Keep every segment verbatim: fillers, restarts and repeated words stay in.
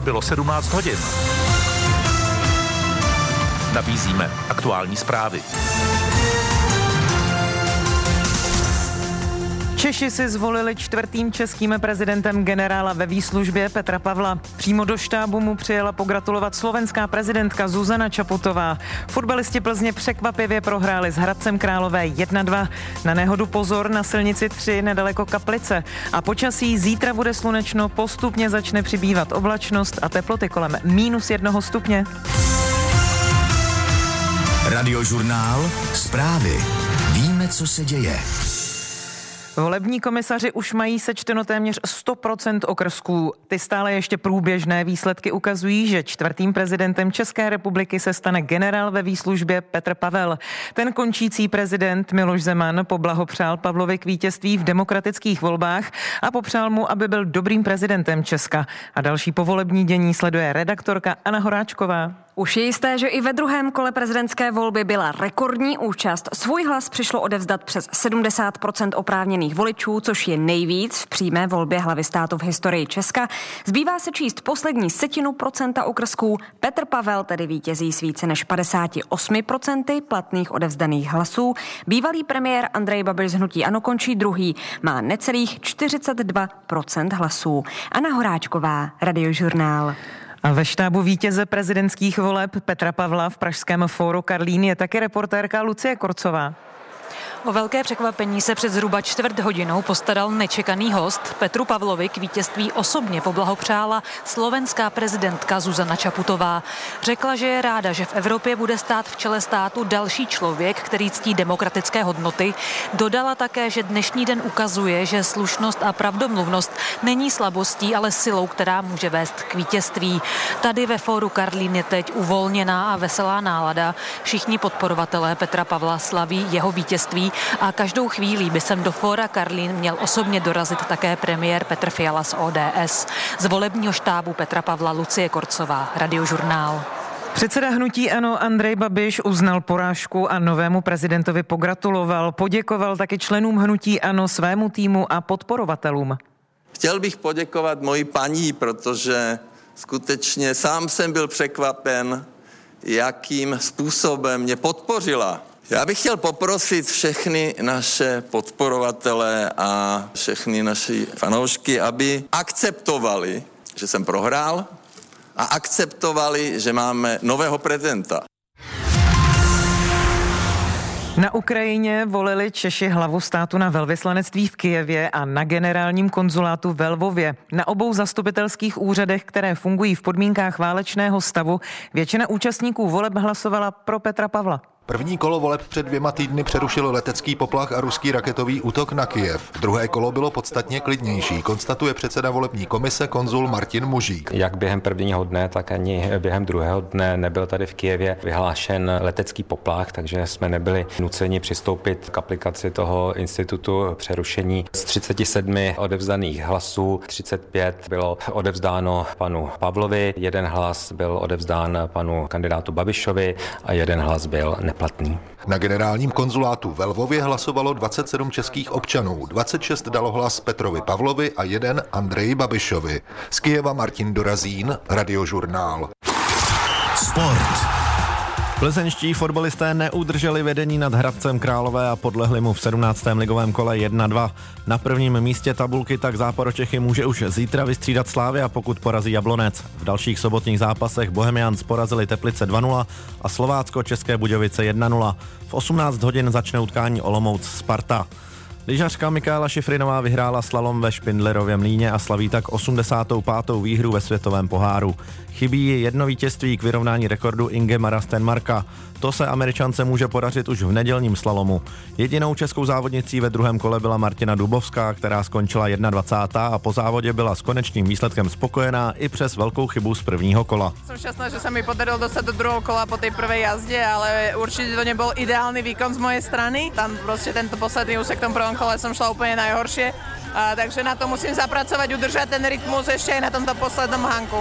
Bylo sedmnáct hodin. Nabízíme aktuální zprávy. Češi si zvolili čtvrtým českým prezidentem generála ve výslužbě Petra Pavla. Přímo do štábu mu přijela pogratulovat slovenská prezidentka Zuzana Čaputová. Fotbalisti Plzně překvapivě prohráli s Hradcem Králové jedna dva. Na nehodu pozor na silnici tři nedaleko Kaplice. A počasí: zítra bude slunečno, postupně začne přibývat oblačnost a teploty kolem minus jednoho stupně. Radiožurnál. Zprávy. Víme, co se děje. Volební komisaři už mají sečteno téměř sto procent okrsků. Ty stále ještě průběžné výsledky ukazují, že čtvrtým prezidentem České republiky se stane generál ve výslužbě Petr Pavel. Ten končící prezident Miloš Zeman poblahopřál Pavlovi k vítězství v demokratických volbách a popřál mu, aby byl dobrým prezidentem Česka. A další povolební dění sleduje redaktorka Anna Horáčková. Už je jisté, že i ve druhém kole prezidentské volby byla rekordní účast. Svůj hlas přišlo odevzdat přes sedmdesát procent oprávněných voličů, což je nejvíc v přímé volbě hlavy státu v historii Česka. Zbývá se číst poslední setinu procenta okrsků. Petr Pavel tedy vítězí s více než padesát osm procent platných odevzdaných hlasů. Bývalý premiér Andrej Babiš z Hnutí ANO končí druhý. Má necelých čtyřicet dva procent hlasů. Anna Horáčková, Radiožurnál. A ve štábu vítěze prezidentských voleb Petra Pavla v pražském Fóru Karlín je taky reportérka Lucie Korcová. O velké překvapení se před zhruba čtvrt hodinou postaral nečekaný host. Petru Pavlovi k vítězství osobně poblahopřála slovenská prezidentka Zuzana Čaputová. Řekla, že je ráda, že v Evropě bude stát v čele státu další člověk, který ctí demokratické hodnoty. Dodala také, že dnešní den ukazuje, že slušnost a pravdomluvnost není slabostí, ale silou, která může vést k vítězství. Tady ve Fóru Karlín je teď uvolněná a veselá nálada. Všichni podporovatelé Petra Pavla slaví jeho vítězství a každou chvílí by sem do Fóra Karlín měl osobně dorazit také premiér Petr Fiala z O D S. Z volebního štábu Petra Pavla Lucie Korcová, Radiožurnál. Předseda Hnutí ANO Andrej Babiš uznal porážku a novému prezidentovi pogratuloval. Poděkoval také členům Hnutí ANO, svému týmu a podporovatelům. Chtěl bych poděkovat mojí paní, protože skutečně sám jsem byl překvapen, jakým způsobem mě podpořila. Já bych chtěl poprosit všechny naše podporovatele a všechny naše fanoušky, aby akceptovali, že jsem prohrál, a akceptovali, že máme nového prezidenta. Na Ukrajině volili Češi hlavu státu na velvyslanectví v Kyjevě a na generálním konzulátu ve Lvově. Na obou zastupitelských úřadech, které fungují v podmínkách válečného stavu, většina účastníků voleb hlasovala pro Petra Pavla. První kolo voleb před dvěma týdny přerušil letecký poplach a ruský raketový útok na Kyjev. Druhé kolo bylo podstatně klidnější, konstatuje předseda volební komise konzul Martin Mužík. Jak během prvního dne, tak ani během druhého dne nebyl tady v Kyjevě vyhlášen letecký poplach, takže jsme nebyli nuceni přistoupit k aplikaci toho institutu přerušení. Z třicet sedm odevzdaných hlasů třicet pět bylo odevzdáno panu Pavlovi, jeden hlas byl odevzdán panu kandidátu Babišovi a jeden hlas byl neplatný. Platný. Na generálním konzulátu ve Lvově hlasovalo dvacet sedm českých občanů, dvacet šest dalo hlas Petrovi Pavlovi a jeden Andreji Babišovi. Z Kyjeva Martin Dorazín, Radiožurnál. Sport. Plzeňští fotbalisté neudrželi vedení nad Hradcem Králové a podlehli mu v sedmnáctém ligovém kole jedna dva. Na prvním místě tabulky tak Západočechy může už zítra vystřídat Slávia, pokud porazí Jablonec. V dalších sobotních zápasech Bohemians porazili Teplice dva nula a Slovácko České Budějovice jedna nula. V osmnáct hodin začne utkání Olomouc Sparta. Lyžařka Michaela Šifrinová vyhrála slalom ve Špindlerově mlýně a slaví tak osmdesátou pátou výhru ve světovém poháru. Chybí jí jedno vítězství k vyrovnání rekordu Ingemara Stenmarka. To se Američance může podařit už v nedělním slalomu. Jedinou českou závodnicí ve druhém kole byla Martina Dubovská, která skončila dvacátá první a po závodě byla s konečným výsledkem spokojená i přes velkou chybu z prvního kola. Jsem šťastná, že se mi podařilo dostat do druhého kola po té prvé jazdě, ale určitě to nebyl ideální výkon z mojej strany. Tam prostě tento poslední úsek tom prvním kole jsem šla úplně nejhorší, a takže na to musím zapracovat, udržet ten rytmus ještě i na tomto posledním hánku.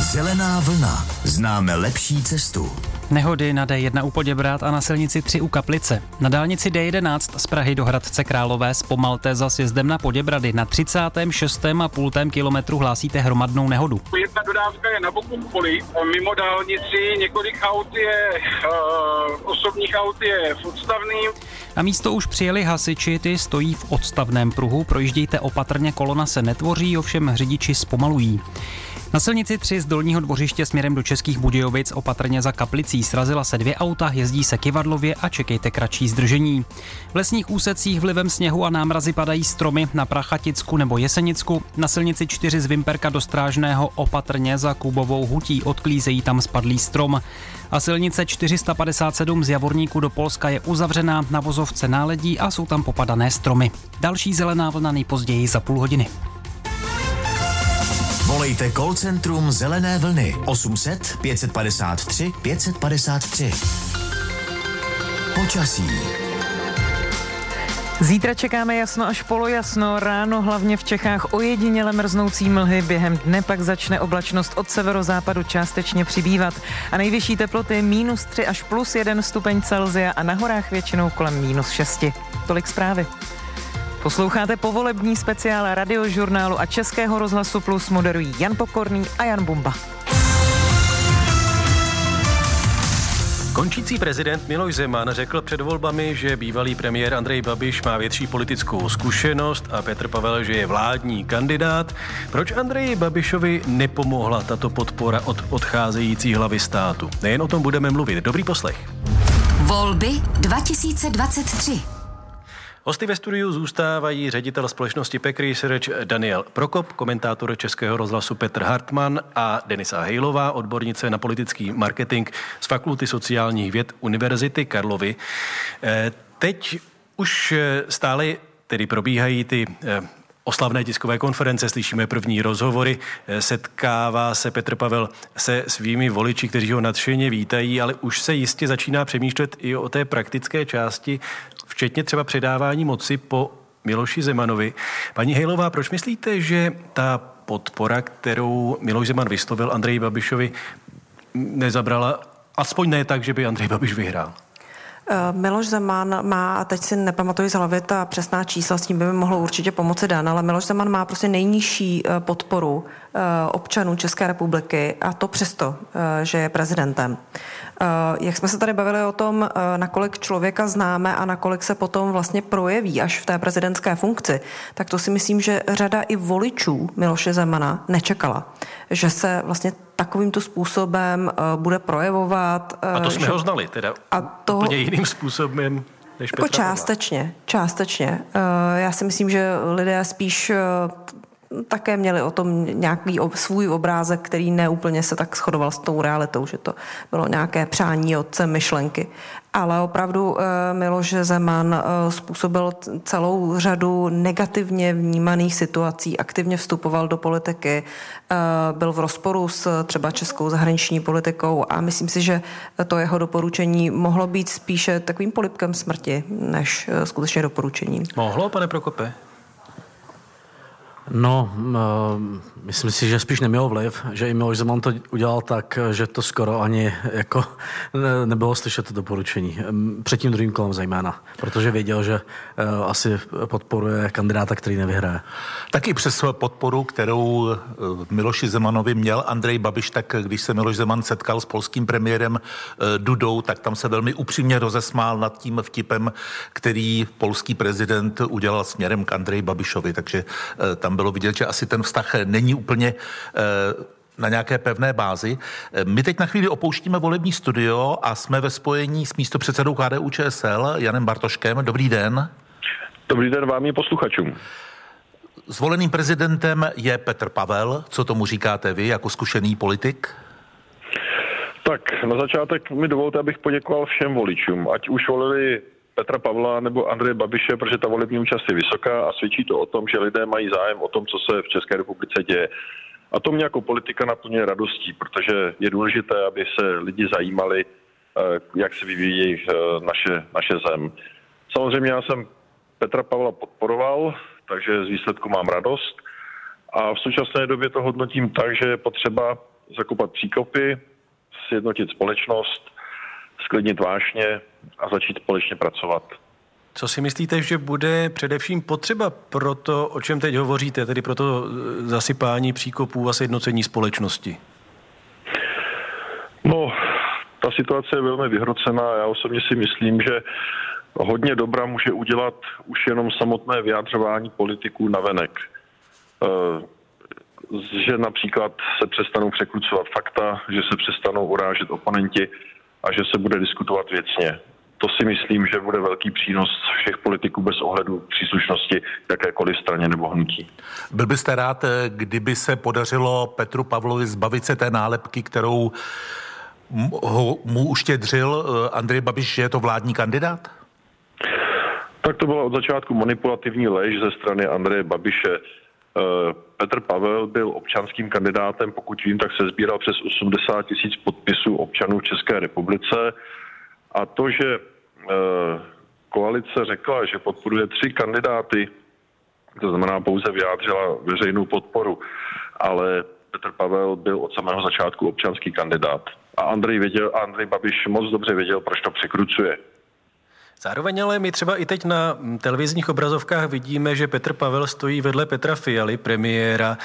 Zelená vlna. Známe lepší cestu. Nehody na D jedna u Poděbrad a na silnici tři u Kaplice. Na dálnici D jedenáct z Prahy do Hradce Králové zpomalte za sjezdem na Poděbrady. Na třicátém šestém a půl kilometru hlásíte hromadnou nehodu. Jedna dodávka je na boku poli, mimo dálnici několik aut je, uh, osobních aut je v odstavným. Na místo už přijeli hasiči, ty stojí v odstavném pruhu, projíždějte opatrně, kolona se netvoří, ovšem řidiči zpomalují. Na silnici tři z Dolního Dvořiště směrem do Českých Budějovic opatrně za Kaplicí srazila se dvě auta, jezdí se kyvadlově a čekejte kratší zdržení. V lesních úsecích vlivem sněhu a námrazy padají stromy na Prachaticku nebo Jesenicku. Na silnici čtyři z Vimperka do Strážného opatrně za Kubovou hutí, odklízejí tam spadlý strom. A silnice čtyři sta padesát sedm z Javorníku do Polska je uzavřená, na vozovce náledí a jsou tam popadané stromy. Další zelená vlna nejpozději za půl hodiny. Volejte call centrum Zelené vlny osm set pět set padesát tři pět set padesát tři. Počasí. Zítra čekáme jasno až polojasno, ráno hlavně v Čechách ojediněle mrznoucí mlhy, během dne pak začne oblačnost od severozápadu částečně přibývat a nejvyšší teploty minus tři až plus jeden stupeň Celsia a na horách většinou kolem minus šest. Tolik zprávy. Posloucháte povolební speciál Radiožurnálu a Českého rozhlasu Plus, moderují Jan Pokorný a Jan Bumba. Končící prezident Miloš Zeman řekl před volbami, že bývalý premiér Andrej Babiš má větší politickou zkušenost a Petr Pavel, že je vládní kandidát. Proč Andreji Babišovi nepomohla tato podpora od odcházející hlavy státu? Nejen o tom budeme mluvit. Dobrý poslech. Volby dva tisíce dvacet tři. Hosty ve studiu zůstávají ředitel společnosti P E C Research Daniel Prokop, komentátor Českého rozhlasu Petr Hartmann a Denisa Hejlová, odbornice na politický marketing z Fakulty sociálních věd Univerzity Karlovy. Teď už stále tedy probíhají ty oslavné tiskové konference, slyšíme první rozhovory, setkává se Petr Pavel se svými voliči, kteří ho nadšeně vítají, ale už se jistě začíná přemýšlet i o té praktické části, včetně třeba předávání moci po Miloši Zemanovi. Paní Hejlová, proč myslíte, že ta podpora, kterou Miloš Zeman vyslovil Andreji Babišovi, nezabrala, aspoň ne tak, že by Andrej Babiš vyhrál? Miloš Zeman má, a teď si nepamatuji z hlavy ta přesná čísla, s tím by mi mohlo určitě pomoci Dan, ale Miloš Zeman má prostě nejnižší podporu občanů České republiky, a to přesto, že je prezidentem. Jak jsme se tady bavili o tom, nakolik člověka známe a nakolik se potom vlastně projeví až v té prezidentské funkci, tak to si myslím, že řada i voličů Miloše Zemana nečekala, že se vlastně takovýmto způsobem bude projevovat. A to jsme že... ho znali teda a to... úplně jiným způsobem. Jako částečně, částečně. Já si myslím, že lidé spíš také měli o tom nějaký svůj obrázek, který neúplně se tak shodoval s tou realitou, že to bylo nějaké přání otce myšlenky. Ale opravdu Miloš Zeman způsobil celou řadu negativně vnímaných situací, aktivně vstupoval do politiky, byl v rozporu s třeba českou zahraniční politikou a myslím si, že to jeho doporučení mohlo být spíše takovým polibkem smrti, než skutečně doporučením. Mohlo, pane Prokope? No, myslím si, že spíš neměl vliv, že i Miloš Zeman to udělal tak, že to skoro ani jako nebylo slyšet doporučení. Před tím druhým kolem zejména, protože věděl, že asi podporuje kandidáta, který nevyhraje. Tak i přes podporu, kterou Miloši Zemanovi měl Andrej Babiš, tak když se Miloš Zeman setkal s polským premiérem Dudou, tak tam se velmi upřímně rozesmál nad tím vtipem, který polský prezident udělal směrem k Andreji Babišovi, takže tam bylo vidět, že asi ten vztah není úplně uh, na nějaké pevné bázi. My teď na chvíli opouštíme volební studio a jsme ve spojení s místopředsedou K D U Č S L Janem Bartoškem. Dobrý den. Dobrý den vám i posluchačům. Zvoleným prezidentem je Petr Pavel. Co tomu říkáte vy jako zkušený politik? Tak na začátek mi dovolte, abych poděkoval všem voličům, ať už volili Petra Pavla nebo Andreje Babiše, protože ta volební účast je vysoká a svědčí to o tom, že lidé mají zájem o tom, co se v České republice děje. A to mě jako politika naplňuje radostí, protože je důležité, aby se lidi zajímali, jak se vyvíjí naše, naše zem. Samozřejmě já jsem Petra Pavla podporoval, takže z výsledku mám radost. A v současné době to hodnotím tak, že je potřeba zakopat příkopy, sjednotit společnost sklidnit vášně a začít společně pracovat. Co si myslíte, že bude především potřeba pro to, o čem teď hovoříte, tedy pro to zasypání příkopů a sjednocení společnosti? No, ta situace je velmi vyhrocená. Já osobně si myslím, že hodně dobra může udělat už jenom samotné vyjadřování politiků navenek. Že například se přestanou překrucovat fakta, že se přestanou urážet oponenti a že se bude diskutovat věcně. To si myslím, že bude velký přínos všech politiků bez ohledu příslušnosti jakékoliv straně nebo hnutí. Byl byste rád, kdyby se podařilo Petru Pavlovi zbavit se té nálepky, kterou mu uštědřil Andrej Babiš, že je to vládní kandidát? Tak to byla od začátku manipulativní lež ze strany Andreje Babiše. Petr Pavel byl občanským kandidátem, pokud vím, tak se sbíral přes osmdesát tisíc podpisů občanů v České republice. A to, že koalice řekla, že podporuje tři kandidáty, to znamená pouze vyjádřila veřejnou podporu, ale Petr Pavel byl od samého začátku občanský kandidát. A Andrej, věděl, Andrej Babiš moc dobře věděl, proč to překrucuje. Zároveň ale my třeba i teď na televizních obrazovkách vidíme, že Petr Pavel stojí vedle Petra Fialy, premiéra.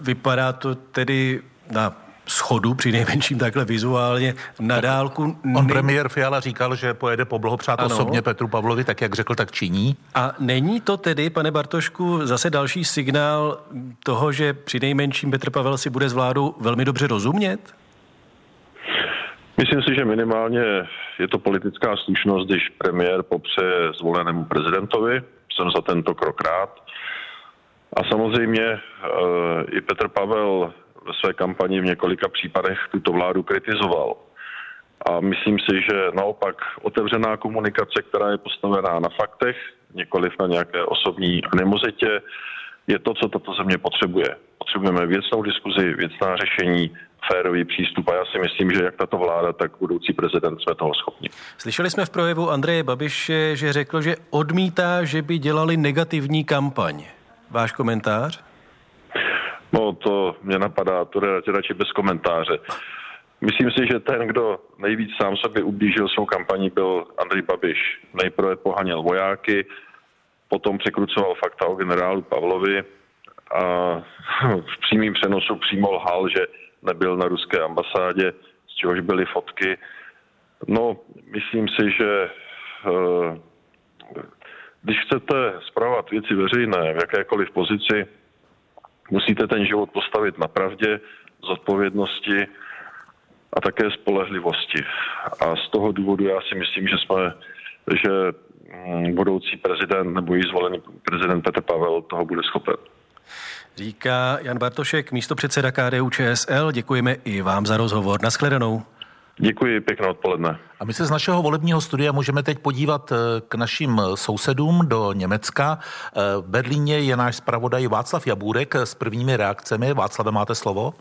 Vypadá to tedy na schodu, při nejmenším takhle vizuálně, na dálku. On premiér Fiala říkal, že pojede poblahopřát osobně Petru Pavlovi, tak jak řekl, tak činí. A není to tedy, pane Bartošku, zase další signál toho, že při nejmenším Petr Pavel si bude s vládou velmi dobře rozumět? Myslím si, že minimálně je to politická slušnost, když premiér popřeje zvolenému prezidentovi. Jsem za tento krok rád. A samozřejmě e, i Petr Pavel ve své kampani v několika případech tuto vládu kritizoval. A myslím si, že naopak otevřená komunikace, která je postavená na faktech, nikoliv na nějaké osobní animozitě, je to, co tato země potřebuje. Potřebujeme věcnou diskuzi, věcná řešení, férový přístup a já si myslím, že jak tato vláda, tak budoucí prezident jsme toho schopni. Slyšeli jsme v projevu Andreje Babiše, že řekl, že odmítá, že by dělali negativní kampaň. Váš komentář? No to mě napadá, to je radši bez komentáře. Myslím si, že ten, kdo nejvíc sám sobě ublížil svou kampaní, byl Andrej Babiš. Nejprve pohaněl vojáky, potom překrucoval fakta o generálu Pavlovi a v přímém přenosu přímo lhal, že nebyl na ruské ambasádě, z čehož byly fotky. No, myslím si, že když chcete spravovat věci veřejné v jakékoliv pozici, musíte ten život postavit na pravdě, zodpovědnosti a také spolehlivosti. A z toho důvodu já si myslím, že jsme, že budoucí prezident nebo jí zvolený prezident Petr Pavel toho bude schopen. Říká Jan Bartošek, místopředseda K D U Č S L. Děkujeme i vám za rozhovor. Nashledanou. Děkuji, pěkné odpoledne. A my se z našeho volebního studia můžeme teď podívat k našim sousedům do Německa. V Berlíně je náš zpravodaj Václav Jabůrek s prvními reakcemi. Václave, máte slovo.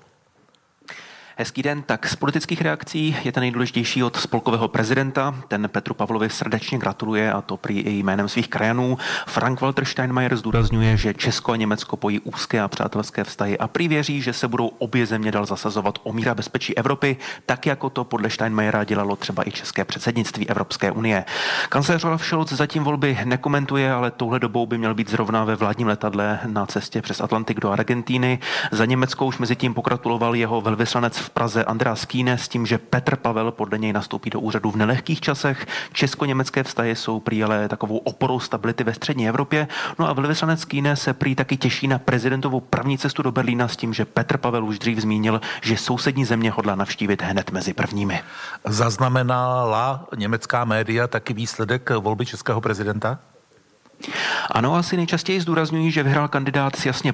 Hezký den, tak z politických reakcí je ten nejdůležitější od spolkového prezidenta. Ten Petru Pavlovi srdečně gratuluje a to prý i jménem svých krajanů. Frank Walter Steinmeier zdůrazňuje, že Česko a Německo pojí úzké a přátelské vztahy a prý věří, že se budou obě země dál zasazovat o mír a bezpečí Evropy, tak jako to podle Steinmeiera dělalo třeba i české předsednictví Evropské unie. Kancléř Olaf Scholz zatím volby nekomentuje, ale touhle dobou by měl být zrovna ve vládním letadle na cestě přes Atlantik do Argentíny. Za Německo už mezitím pokratuloval jeho velvyslanec v Praze András Kýne s tím, že Petr Pavel podle něj nastoupí do úřadu v nelehkých časech. Česko-německé vztahy jsou prý ale takovou oporou stability ve střední Evropě. No a velvyslanec Kýne se prý taky těší na prezidentovou první cestu do Berlína s tím, že Petr Pavel už dřív zmínil, že sousední země hodlá navštívit hned mezi prvními. Zaznamenala německá média taky výsledek volby českého prezidenta? Ano, asi nejčastěji zdůrazňují, že vyhrál kandidát s jasně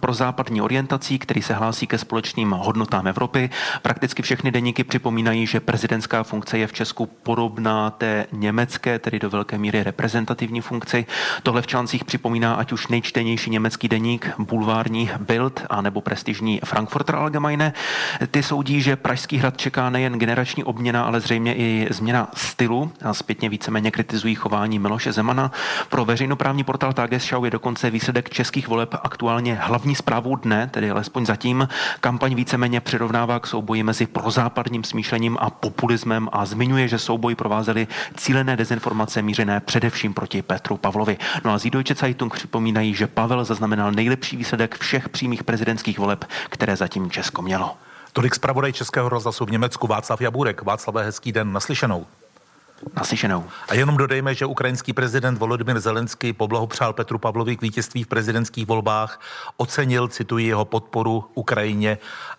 prozápadní orientací, který se hlásí ke společným hodnotám Evropy. Prakticky všechny deníky připomínají, že prezidentská funkce je v Česku podobná té německé, tedy do velké míry reprezentativní funkci. Tohle v článcích připomíná ať už nejčtenější německý deník, bulvární Bild, anebo prestižní Frankfurter Allgemeine. Ty soudí, že Pražský hrad čeká nejen generační obměna, ale zřejmě i změna stylu a zpětně víceméně kritizují chování Miloše Zemana. Pro veřejnou Veřejnoprávní portál Tagesschau je dokonce výsledek českých voleb aktuálně hlavní zprávou dne, tedy alespoň zatím. Kampaň víceméně přirovnává k souboji mezi prozápadním smýšlením a populismem a zmiňuje, že souboj provázely cílené dezinformace mířené především proti Petru Pavlovi. No a Süddeutsche Zeitung připomínají, že Pavel zaznamenal nejlepší výsledek všech přímých prezidentských voleb, které zatím Česko mělo. Tolik zpravodaj Českého rozhlasu v Německu Václav Jabůrek. Václavé, hezký den, naslyšenou. Naslyšenou. A jenom dodejme, že ukrajinský prezident Volodymyr Zelenský poblahopřál Petru Pavlovi k vítězství v prezidentských volbách, ocenil, cituji, jeho podporu Ukrajině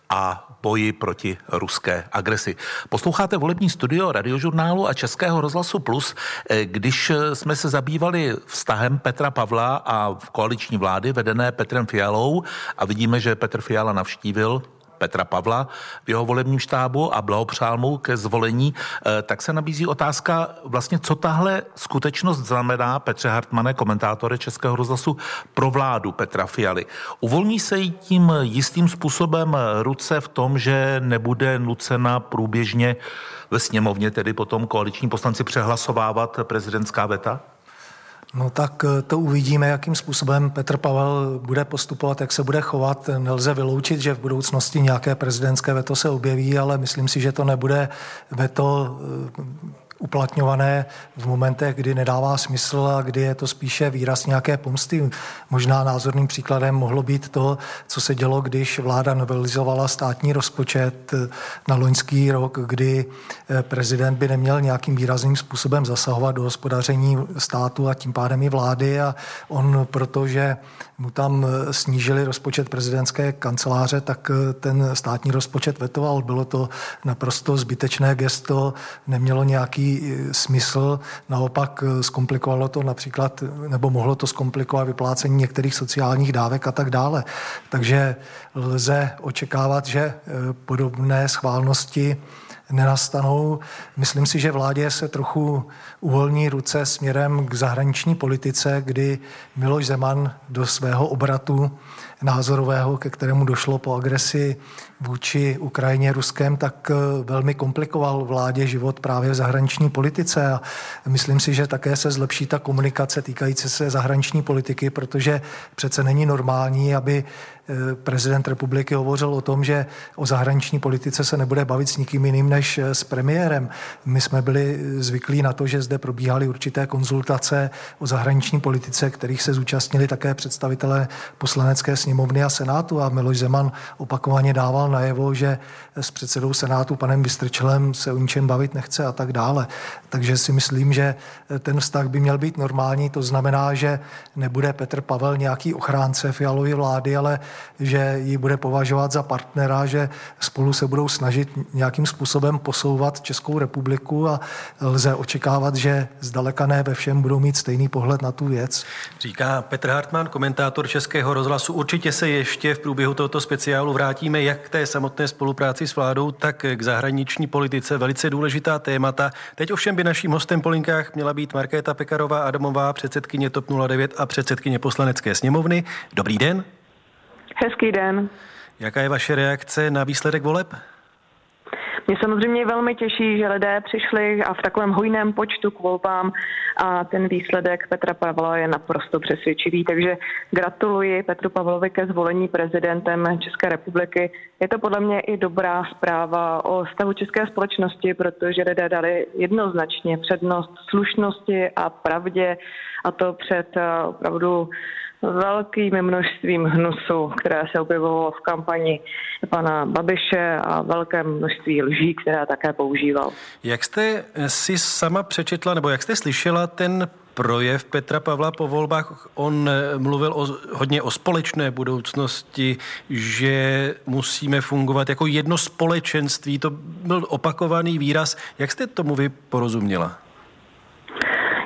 a boji proti ruské agresi. Posloucháte volební studio Radiožurnálu a Českého rozhlasu Plus. Když jsme se zabývali vztahem Petra Pavla a koaliční vlády vedené Petrem Fialou a vidíme, že Petr Fiala navštívil Petra Pavla v jeho volebním štábu a blahopřál mu ke zvolení, tak se nabízí otázka vlastně, co tahle skutečnost znamená, Petře Hartmanne, komentátore Českého rozhlasu, pro vládu Petra Fialy. Uvolní se jí tím jistým způsobem ruce v tom, že nebude nucena průběžně ve sněmovně, tedy potom koaliční poslanci, přehlasovávat prezidentská veta? No tak to uvidíme, jakým způsobem Petr Pavel bude postupovat, jak se bude chovat. Nelze vyloučit, že v budoucnosti nějaké prezidentské veto se objeví, ale myslím si, že to nebude veto uplatňované v momentech, kdy nedává smysl a kdy je to spíše výraz nějaké pomsty. Možná názorným příkladem mohlo být to, co se dělo, když vláda novelizovala státní rozpočet na loňský rok, kdy prezident by neměl nějakým výrazným způsobem zasahovat do hospodaření státu a tím pádem i vlády, a on, protože mu tam snížili rozpočet prezidentské kanceláře, tak ten státní rozpočet vetoval. Bylo to naprosto zbytečné gesto, nemělo nějaký smysl, naopak zkomplikovalo to například, nebo mohlo to zkomplikovat vyplácení některých sociálních dávek a tak dále. Takže lze očekávat, že podobné schválnosti nenastanou. Myslím si, že vládě se trochu uvolní ruce směrem k zahraniční politice, kdy Miloš Zeman do svého obratu názorového, ke kterému došlo po agresi vůči Ukrajině Ruskem, tak velmi komplikoval vládě život právě v zahraniční politice. A myslím si, že také se zlepší ta komunikace týkající se zahraniční politiky, protože přece není normální, aby prezident republiky hovořil o tom, že o zahraniční politice se nebude bavit s nikým jiným než s premiérem. My jsme byli zvyklí na to, že zde probíhaly určité konzultace o zahraniční politice, kterých se zúčastnili také představitelé poslanecké sněmovny a senátu, a Miloš Zeman opakovaně dával najevo, že s předsedou senátu panem Vystrčilem se o ničem bavit nechce a tak dále. Takže si myslím, že ten vztah by měl být normální, to znamená, že nebude Petr Pavel nějaký ochránce Fialovy vlády, ale že ji bude považovat za partnera, že spolu se budou snažit nějakým způsobem posouvat Českou republiku, a lze očekávat, že zdaleka ne ve všem budou mít stejný pohled na tu věc. Říká Petr Hartmann, komentátor Českého rozhlasu. Určitě se ještě v průběhu tohoto speciálu vrátíme jak k té samotné spolupráci s vládou, tak k zahraniční politice. Velice důležitá témata. Teď ovšem by naším hostem po linkách měla být Markéta Pekarová Adamová, předsedkyně TOP nula devět a předsedkyně Poslanecké sněmovny. Dobrý den. Hezký den. Jaká je vaše reakce na výsledek voleb? Mě samozřejmě velmi těší, že lidé přišli a v takovém hojném počtu k volbám, a ten výsledek Petra Pavla je naprosto přesvědčivý, takže gratuluji Petru Pavlovi ke zvolení prezidentem České republiky. Je to podle mě i dobrá zpráva o stavu české společnosti, protože lidé dali jednoznačně přednost slušnosti a pravdě, a to před opravdu velkým množstvím hnusu, které se objevovalo v kampani pana Babiše, a velké množství lží, které také používal. Jak jste si sama přečetla, nebo jak jste slyšela ten projev Petra Pavla po volbách? On mluvil o, hodně o společné budoucnosti, že musíme fungovat jako jedno společenství. To byl opakovaný výraz. Jak jste tomu vy porozuměla?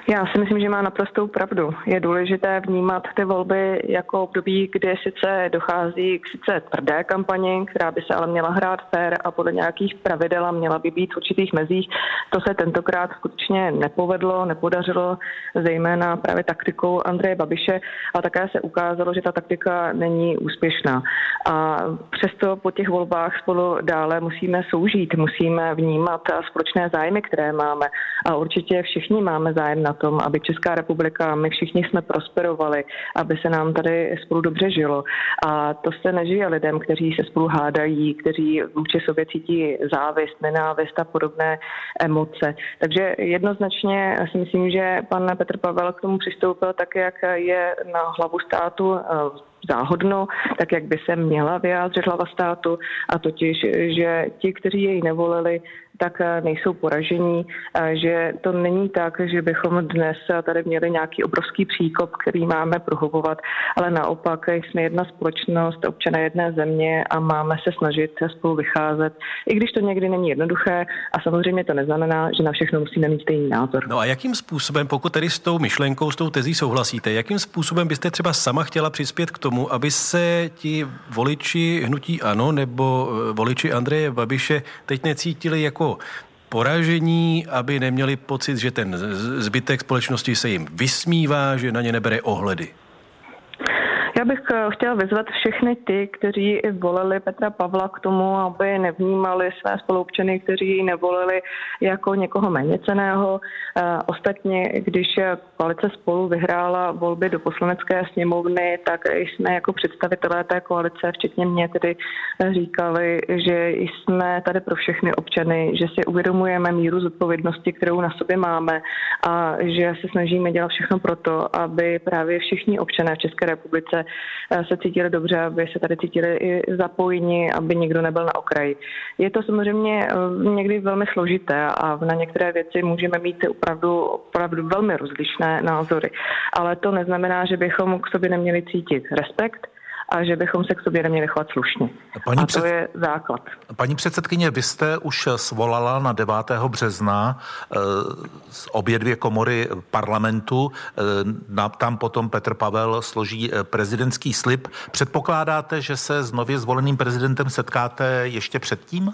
Já si myslím, že má naprostou pravdu. Je důležité vnímat ty volby jako období, kdy sice dochází k sice tvrdé kampani, která by se ale měla hrát fair a podle nějakých pravidel a měla by být v určitých mezích. To se tentokrát skutečně nepovedlo, nepodařilo, zejména právě taktikou Andreje Babiše, a také se ukázalo, že ta taktika není úspěšná. A přesto po těch volbách spolu dále musíme soužít, musíme vnímat společné zájmy, které máme, a určitě všichni máme zájem na na tom, aby Česká republika, my všichni jsme prosperovali, aby se nám tady spolu dobře žilo. A to se nežije lidem, kteří se spolu hádají, kteří vůči sobě cítí závist, nenávist a podobné emoce. Takže jednoznačně si myslím, že pan Petr Pavel k tomu přistoupil tak, jak je na hlavu státu záhodno, tak jak by se měla vyjádřit hlava státu, a totiž, že ti, kteří jej nevolili, tak nejsou poražení, že to není tak, že bychom dnes tady měli nějaký obrovský příkop, který máme prohubovat, ale naopak jsme jedna společnost, občané jedné země a máme se snažit spolu vycházet, i když to někdy není jednoduché a samozřejmě to neznamená, že na všechno musíme mít stejný názor. No a jakým způsobem, pokud tedy s tou myšlenkou, s tou tezí souhlasíte, jakým způsobem byste třeba sama chtěla přispět k tomu, aby se ti voliči Hnutí ANO nebo voliči Andreje Babiše teď necítili jako poražení, aby neměli pocit, že ten zbytek společnosti se jim vysmívá, že na ně nebere ohledy? Já bych chtěla vyzvat všechny ty, kteří i volili Petra Pavla, k tomu, aby nevnímali své spoluobčany, kteří ji nevolili, jako někoho méněcenného. Ostatně, když koalice Spolu vyhrála volby do poslanecké sněmovny, tak jsme jako představitelé té koalice, včetně mě, tedy říkali, že jsme tady pro všechny občany, že si uvědomujeme míru zodpovědnosti, kterou na sobě máme, a že se snažíme dělat všechno proto, aby právě všichni občané v České republice se cítili dobře, aby se tady cítili i zapojení, aby nikdo nebyl na okraji. Je to samozřejmě někdy velmi složité a na některé věci můžeme mít opravdu, opravdu velmi rozlišné názory, ale to neznamená, že bychom k sobě neměli cítit respekt a že bychom se k sobě neměli chovat slušně. Paní a to je základ. Paní předsedkyně, vy jste už svolala na devátého března eh, obě dvě komory parlamentu. Eh, na, tam potom Petr Pavel složí eh, prezidentský slib. Předpokládáte, že se s nově zvoleným prezidentem setkáte ještě předtím?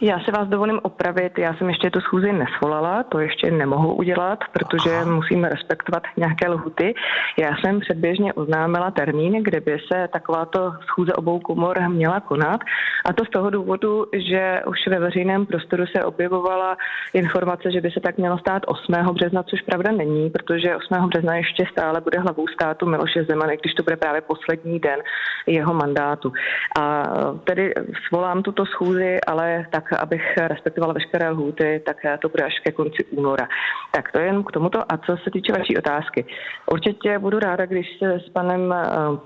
Já se vás dovolím opravit, já jsem ještě tu schůzi nesvolala, to ještě nemohu udělat, protože musíme respektovat nějaké lhuty. Já jsem předběžně oznámila termín, kde by se takováto schůze obou komor měla konat, a to z toho důvodu, že už ve veřejném prostoru se objevovala informace, že by se tak mělo stát osmého března, což pravda není, protože osmého března ještě stále bude hlavou státu Miloše Zeman, i když to bude právě poslední den jeho mandátu. A tedy svolám tuto schůzi, ale tak, abych respektovala veškeré lhůty, tak to bude až ke konci února. Tak to jen k tomuto. A co se týče vaší otázky. Určitě budu ráda, když se s panem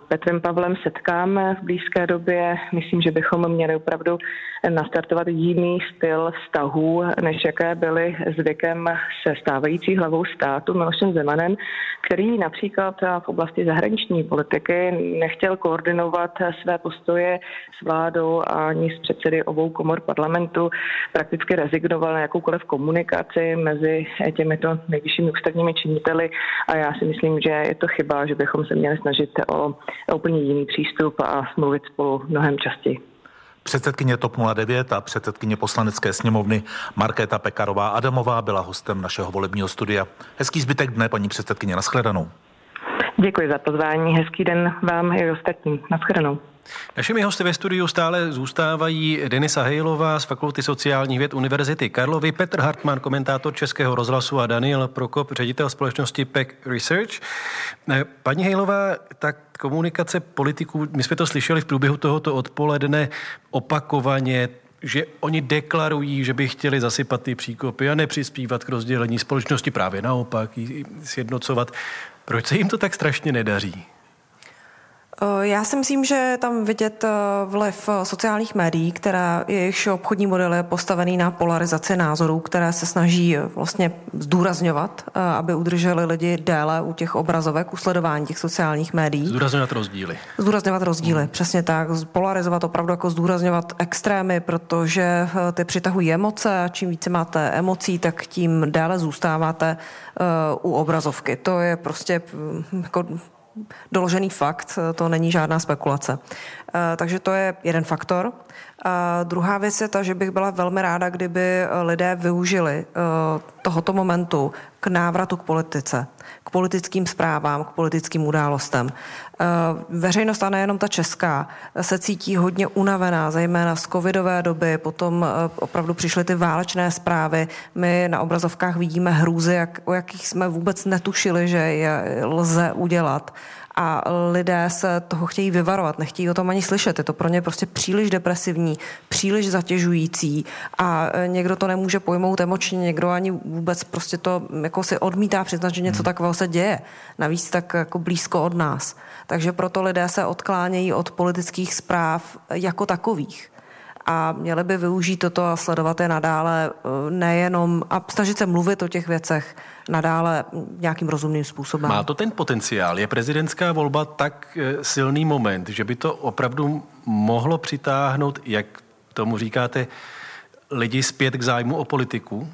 Petrem Pavlem setkáme v blízké době. Myslím, že bychom měli opravdu nastartovat jiný styl vztahů, než jaké byly zvykem se stávající hlavou státu Milošem Zemanem, který například v oblasti zahraniční politiky nechtěl koordinovat své postoje s vládou ani s předsedy obou komor parlamentu, prakticky rezignoval na jakoukoliv komunikaci mezi těmito nejvyššími ústavními činiteli, a já si myslím, že je to chyba, že bychom se měli snažit o úplně jiný přístup a mluvit spolu mnohem častěji. Předsedkyně T O P nula devět a předsedkyně Poslanecké sněmovny Markéta Pekarová Adamová byla hostem našeho volebního studia. Hezký zbytek dne, paní předsedkyně, nashledanou. Děkuji za pozvání, hezký den vám i ostatním. Nashledanou. Našimi hosty ve studiu stále zůstávají Denisa Hejlová z Fakulty sociálních věd Univerzity Karlovy, Petr Hartmann, komentátor Českého rozhlasu, a Daniel Prokop, ředitel společnosti P E C Research. Paní Hejlová, tak komunikace politiků, my jsme to slyšeli v průběhu tohoto odpoledne opakovaně, že oni deklarují, že by chtěli zasypat ty příkopy a nepřispívat k rozdělení společnosti, právě naopak, ji sjednocovat. Proč se jim to tak strašně nedaří? Já si myslím, že je tam vidět vliv sociálních médií, která jejichž obchodní model je postavený na polarizaci názorů, které se snaží vlastně zdůrazňovat, aby udrželi lidi déle u těch obrazovek, u sledování těch sociálních médií. Zdůrazňovat rozdíly. Zdůrazňovat rozdíly, hmm. Přesně tak. Polarizovat opravdu jako zdůrazňovat extrémy, protože ty přitahují emoce a čím více máte emocí, tak tím déle zůstáváte u obrazovky. To je prostě jako doložený fakt, to není žádná spekulace. Takže to je jeden faktor. A druhá věc je ta, že bych byla velmi ráda, kdyby lidé využili tohoto momentu k návratu k politice, k politickým zprávám, k politickým událostem. Veřejnost, a nejenom ta česká, se cítí hodně unavená, zejména z covidové doby, potom opravdu přišly ty válečné zprávy. My na obrazovkách vidíme hrůzy, jak, o jakých jsme vůbec netušili, že je lze udělat. A lidé se toho chtějí vyvarovat, nechtějí o tom ani slyšet. Je to pro ně prostě příliš depresivní, příliš zatěžující a někdo to nemůže pojmout emočně, někdo ani vůbec prostě to jako si odmítá přiznat, že něco takového se děje. Navíc tak jako blízko od nás. Takže proto lidé se odklánějí od politických zpráv jako takových. A měli by využít toto a sledovat je nadále nejenom a snažit se mluvit o těch věcech nadále nějakým rozumným způsobem. Má to ten potenciál? Je prezidentská volba tak silný moment, že by to opravdu mohlo přitáhnout, jak tomu říkáte, lidi zpět k zájmu o politiku?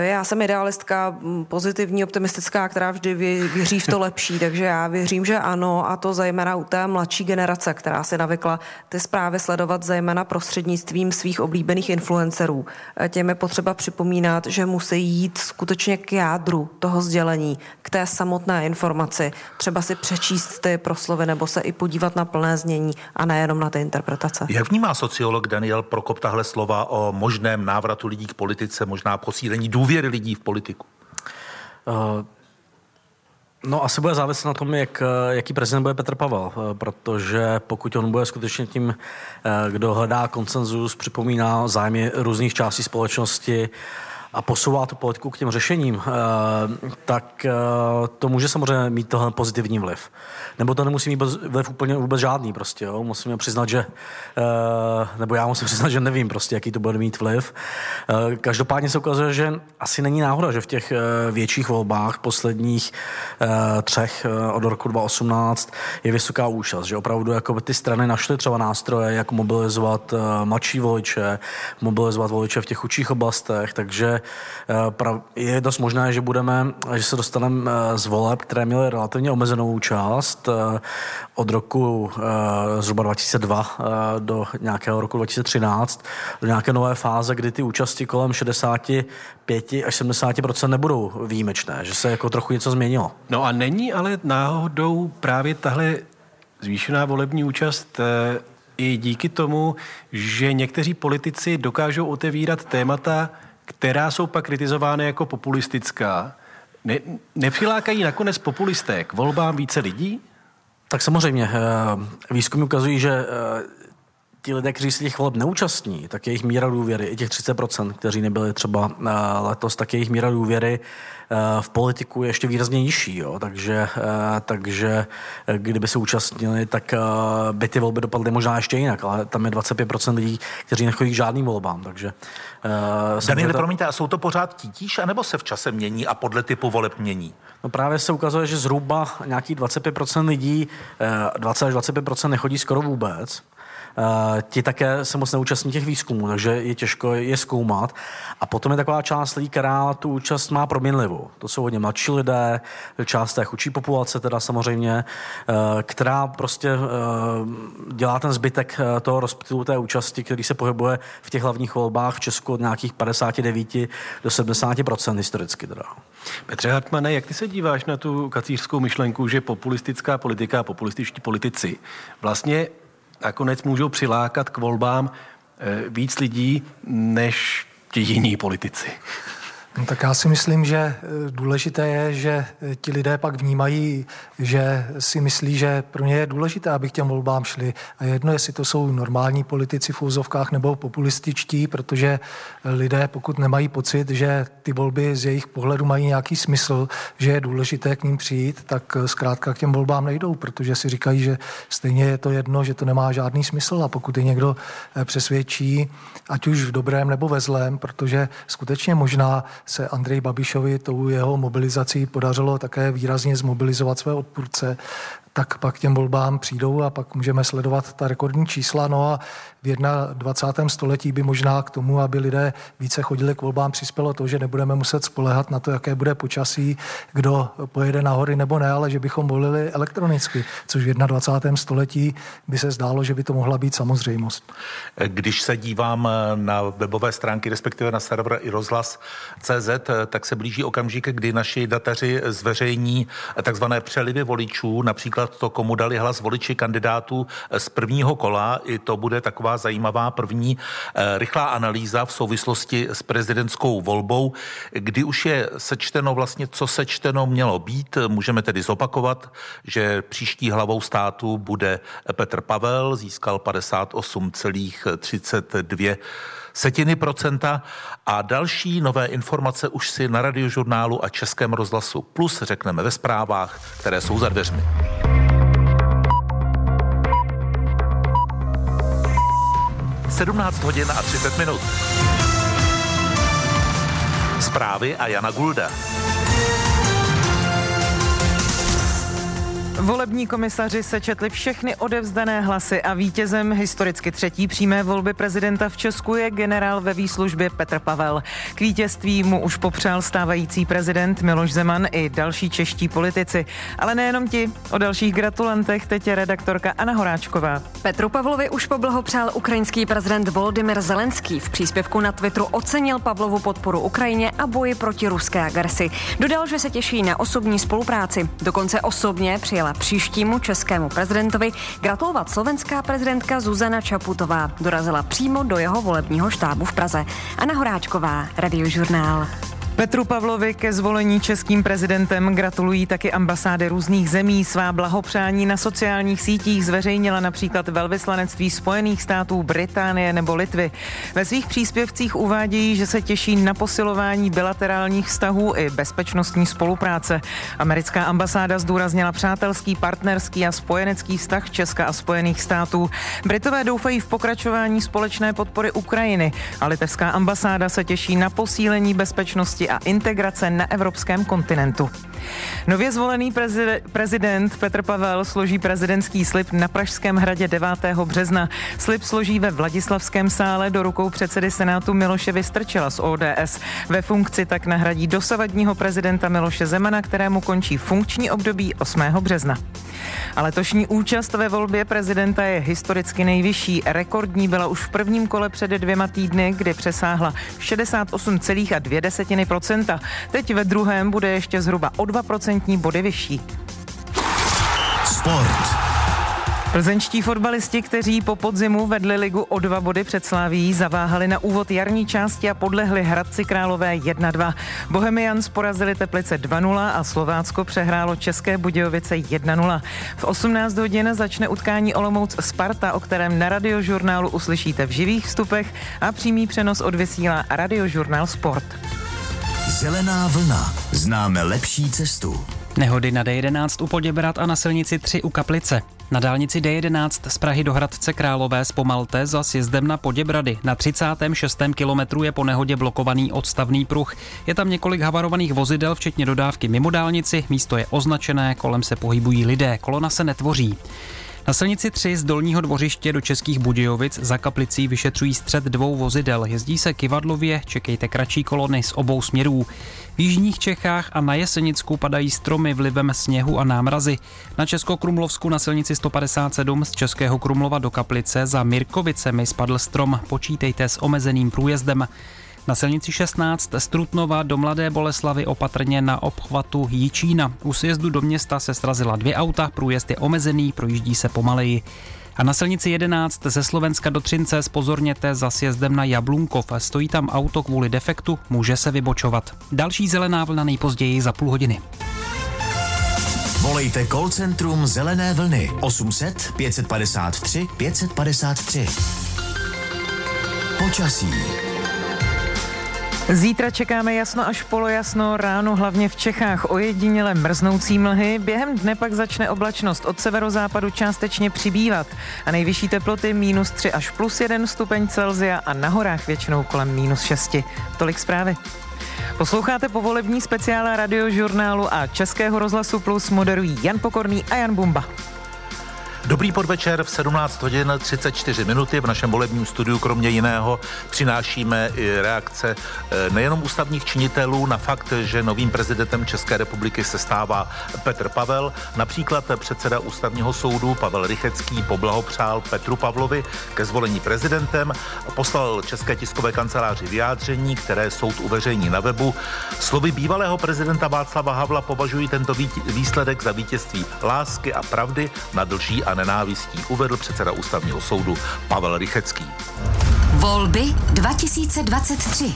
Já jsem idealistka, pozitivní, optimistická, která vždy věří v to lepší, takže já věřím, že ano, a to zejména u té mladší generace, která si navykla ty zprávy sledovat zejména prostřednictvím svých oblíbených influencerů. Těm je potřeba připomínat, že musí jít skutečně k jádru toho sdělení, k té samotné informaci, třeba si přečíst ty proslovy nebo se i podívat na plné znění a nejenom na ty interpretace. Jak vnímá sociolog Daniel Prokop tahle slova o možném návratu lidí k politice, možná posílení důvěry lidí v politiku? No asi bude závislé na tom, jak, jaký prezident bude Petr Pavel, protože pokud on bude skutečně tím, kdo hledá konsenzus, připomíná zájmy různých částí společnosti a posouvá tu politiku k těm řešením, tak to může samozřejmě mít tohle pozitivní vliv. Nebo to nemusí mít vliv úplně vůbec žádný prostě, jo? Musím přiznat, že nebo já musím přiznat, že nevím prostě, jaký to bude mít vliv. Každopádně se ukazuje, že asi není náhoda, že v těch větších volbách posledních třech od roku dva tisíce osmnáct je vysoká účast, že opravdu jako ty strany našly třeba nástroje, jak mobilizovat mladší voliče, mobilizovat voliče v těch chudších oblastech, takže je dost možné, že budeme, že se dostaneme z voleb, které měly relativně omezenou účast od roku zhruba dva tisíce dva do nějakého roku dva tisíce třináct, do nějaké nové fáze, kdy ty účasti kolem šedesát pět až sedmdesát procent nebudou výjimečné, že se jako trochu něco změnilo. No a není ale náhodou právě tahle zvýšená volební účast i díky tomu, že někteří politici dokážou otevírat témata, která jsou pak kritizována jako populistická, ne, nepřilákají nakonec populisté k volbám více lidí? Tak samozřejmě. Výzkumy ukazují, že ti lidé, kteří se těch voleb neúčastní, tak jejich míra důvěry, i těch třicet procent, kteří nebyli třeba letos, tak jejich míra důvěry v politiku je ještě výrazně nižší. Jo? Takže, takže kdyby se účastnili, tak by ty volby dopadly možná ještě jinak, ale tam je dvacet pět procent lidí, kteří nechodí k žádným volbám. Takže, Daniel, to... promiňte, a jsou to pořád titíž, anebo se v čase mění a podle typu voleb mění? No právě se ukazuje, že zhruba nějakých dvacet pět procent lidí, dvacet až dvacet pět procent nechodí skoro vůbec. Uh, ti také se moc neúčastní těch výzkumů, takže je těžko je zkoumat. A potom je taková část lidí, která tu účast má proměnlivou. To jsou hodně mladší lidé, část té chudší populace teda samozřejmě, uh, která prostě uh, dělá ten zbytek uh, toho rozptylu té účasti, který se pohybuje v těch hlavních volbách v Česku od nějakých padesát devět do sedmdesáti procent historicky teda. Petře Hartmanne, jak ty se díváš na tu kacířskou myšlenku, že populistická politika a populističtí politici vlastně nakonec můžou přilákat k volbám víc lidí než ti jiní politici? No, tak já si myslím, že důležité je, že ti lidé pak vnímají, že si myslí, že pro ně je důležité, aby k těm volbám šli. A jedno, jestli to jsou normální politici v úzovkách nebo populističtí, protože lidé, pokud nemají pocit, že ty volby z jejich pohledu mají nějaký smysl, že je důležité k ním přijít, tak zkrátka k těm volbám nejdou, protože si říkají, že stejně je to jedno, že to nemá žádný smysl. A pokud je někdo přesvědčí, ať už v dobrém nebo ve zlém, protože skutečně možná se Andrej Babišovi tou jeho mobilizací podařilo také výrazně zmobilizovat své odpůrce, tak pak těm volbám přijdou a pak můžeme sledovat ta rekordní čísla. No a v dvacátém prvním století by možná k tomu, aby lidé více chodili k volbám, přispělo to, že nebudeme muset spoléhat na to, jaké bude počasí, kdo pojede na hory nebo ne, ale že bychom volili elektronicky, což v dvacátém prvním století by se zdálo, že by to mohla být samozřejmost. Když se dívám na webové stránky, respektive na server i rozhlas tečka cé zet, tak se blíží okamžik, kdy naši dataři zveřejní takzvané přelivy voličů, například to, komu dali hlas voliči kandidátů z prvního kola. I to bude taková zajímavá první rychlá analýza v souvislosti s prezidentskou volbou, kdy už je sečteno vlastně, co sečteno mělo být. Můžeme tedy zopakovat, že příští hlavou státu bude Petr Pavel, získal padesát osm celá třicet dva procenta a další nové informace už si na Radiožurnálu a Českém rozhlasu Plus řekneme ve zprávách, které jsou za dveřmi. sedmnáct hodin a třicet minut. Zprávy a Jana Gulda. Volební komisaři sečetli všechny odevzdané hlasy a vítězem historicky třetí přímé volby prezidenta v Česku je generál ve výslužbě Petr Pavel. K vítězství mu už popřál stávající prezident Miloš Zeman i další čeští politici. Ale nejenom ti, o dalších gratulantech teď je redaktorka Anna Horáčková. Petru Pavlovi už poblahopřál ukrajinský prezident Volodymyr Zelenský. V příspěvku na Twitteru ocenil Pavlovu podporu Ukrajině a boji proti ruské agresi. Dodal, že se těší na osobní spolupráci. Dokonce osobně přijel příštímu českému prezidentovi gratulovat slovenská prezidentka Zuzana Čaputová. Dorazila přímo do jeho volebního štábu v Praze. Anna Horáčková, Radiožurnál. Petru Pavlovi ke zvolení českým prezidentem gratulují taky ambasády různých zemí. Svá blahopřání na sociálních sítích zveřejnila například velvyslanectví Spojených států, Británie nebo Litvy. Ve svých příspěvcích uvádějí, že se těší na posilování bilaterálních vztahů i bezpečnostní spolupráce. Americká ambasáda zdůraznila přátelský, partnerský a spojenecký vztah Česka a Spojených států. Britové doufají v pokračování společné podpory Ukrajiny a litevská ambasáda se těší na posílení bezpečnosti a integrace na evropském kontinentu. Nově zvolený prezide- prezident Petr Pavel složí prezidentský slib na Pražském hradě devátého března. Slib složí ve Vladislavském sále do rukou předsedy Senátu Miloše Vystrčila z Ó D S. Ve funkci tak nahradí dosavadního prezidenta Miloše Zemana, kterému končí funkční období osmého března. A letošní účast ve volbě prezidenta je historicky nejvyšší. Rekordní byla už v prvním kole před dvěma týdny, kdy přesáhla šedesát osm celá dvě procenta. Teď ve druhém bude ještě zhruba o dva procentní body vyšší. Sport. Plzeňští fotbalisti, kteří po podzimu vedli ligu o dva body před Slavií, zaváhali na úvod jarní části a podlehli Hradci Králové jedna dva. Bohemians porazili Teplice dva nula a Slovácko přehrálo České Budějovice jedna nula. V osmnáct hodin začne utkání Olomouc Sparta, o kterém na Radiožurnálu uslyšíte v živých vstupech a přímý přenos odvysílá Radiožurnál Sport. Zelená vlna. Známe lepší cestu. Nehody na D jedenáct u Poděbrad a na silnici tři u Kaplice. Na dálnici D jedenáct z Prahy do Hradce Králové zpomalte za sjezdem na Poděbrady. Na třicátém šestém kilometru je po nehodě blokovaný odstavný pruh. Je tam několik havarovaných vozidel, včetně dodávky mimo dálnici. Místo je označené, kolem se pohybují lidé. Kolona se netvoří. Na silnici tři z Dolního Dvořiště do Českých Budějovic za Kaplicí vyšetřují střet dvou vozidel. Jezdí se kyvadlově, čekejte kratší kolony z obou směrů. V jižních Čechách a na Jesenicku padají stromy vlivem sněhu a námrazy. Na Českokrumlovsku na silnici sto padesát sedm z Českého Krumlova do Kaplice za Mirkovicemi spadl strom. Počítejte s omezeným průjezdem. Na silnici šestnáct z Trutnova do Mladé Boleslavy opatrně na obchvatu Jičína. U sjezdu do města se srazila dvě auta, průjezd je omezený, projíždí se pomaleji. A na silnici jedenáct ze Slovenska do Třince zpozorněte za sjezdem na Jablunkov. Stojí tam auto kvůli defektu, může se vybočovat. Další zelená vlna nejpozději za půl hodiny. Volejte call centrum zelené vlny osm set pět set padesát tři pět set padesát tři. Počasí. Zítra čekáme jasno až polojasno, ráno hlavně v Čechách ojediněle mrznoucí mlhy, během dne pak začne oblačnost od severozápadu částečně přibývat a nejvyšší teploty minus tři až plus jeden stupeň Celsia a na horách většinou kolem minus šest. Tolik zprávy. Posloucháte povolební speciál Radiožurnálu a Českého rozhlasu Plus, moderují Jan Pokorný a Jan Bumba. Dobrý podvečer, v sedmnáct hodin třicet čtyři minuty v našem volebním studiu kromě jiného přinášíme i reakce nejenom ústavních činitelů na fakt, že novým prezidentem České republiky se stává Petr Pavel. Například předseda ústavního soudu Pavel Rychecký poblahopřál Petru Pavlovi ke zvolení prezidentem, poslal České tiskové kanceláři vyjádření, které soud uveřejní na webu. Slovy bývalého prezidenta Václava Havla považují tento výsledek za vítězství lásky a pravdy nad lží a nenávistí, uvedl předseda ústavního soudu Pavel Rychecký. Volby dva tisíce dvacet tři.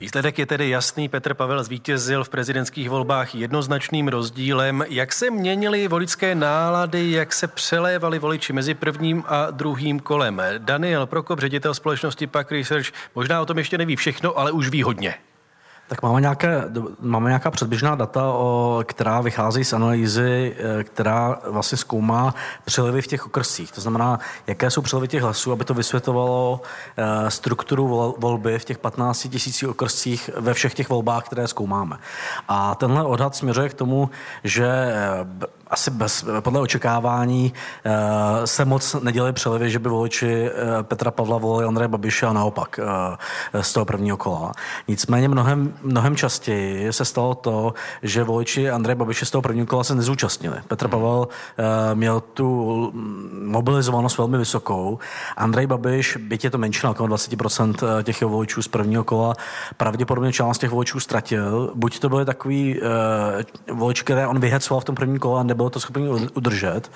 Výsledek je tedy jasný. Petr Pavel zvítězil v prezidentských volbách jednoznačným rozdílem. Jak se měnily voličské nálady, jak se přelévali voliči mezi prvním a druhým kolem? Daniel Prokop, ředitel společnosti P A Q Research, možná o tom ještě neví všechno, ale už ví hodně. Tak máme, nějaké, máme nějaká předběžná data, o, která vychází z analýzy, která vlastně zkoumá přelivy v těch okrscích. To znamená, jaké jsou přelivy těch hlasů, aby to vysvětlovalo e, strukturu volby v těch patnácti tisících okrscích ve všech těch volbách, které zkoumáme. A tenhle odhad směřuje k tomu, že asi bez, podle očekávání e, se moc nedělají přelivy, že by voliči e, Petra Pavla volili Andreje Babiše a naopak e, z toho prvního kola. Nicméně mnohem, mnohem častěji se stalo to, že voliči Andreje Babiše z toho prvního kola se nezúčastnili. Petr Pavel e, měl tu mobilizovanost velmi vysokou. Andrej Babiš, byť je to menšina, okolo dvacet procent těch voličů z prvního kola, pravděpodobně část těch voličů ztratil. Buď to byly takový e, voliči, které on vyhecoval v tom prvním kole, nebylo to schopný udržet,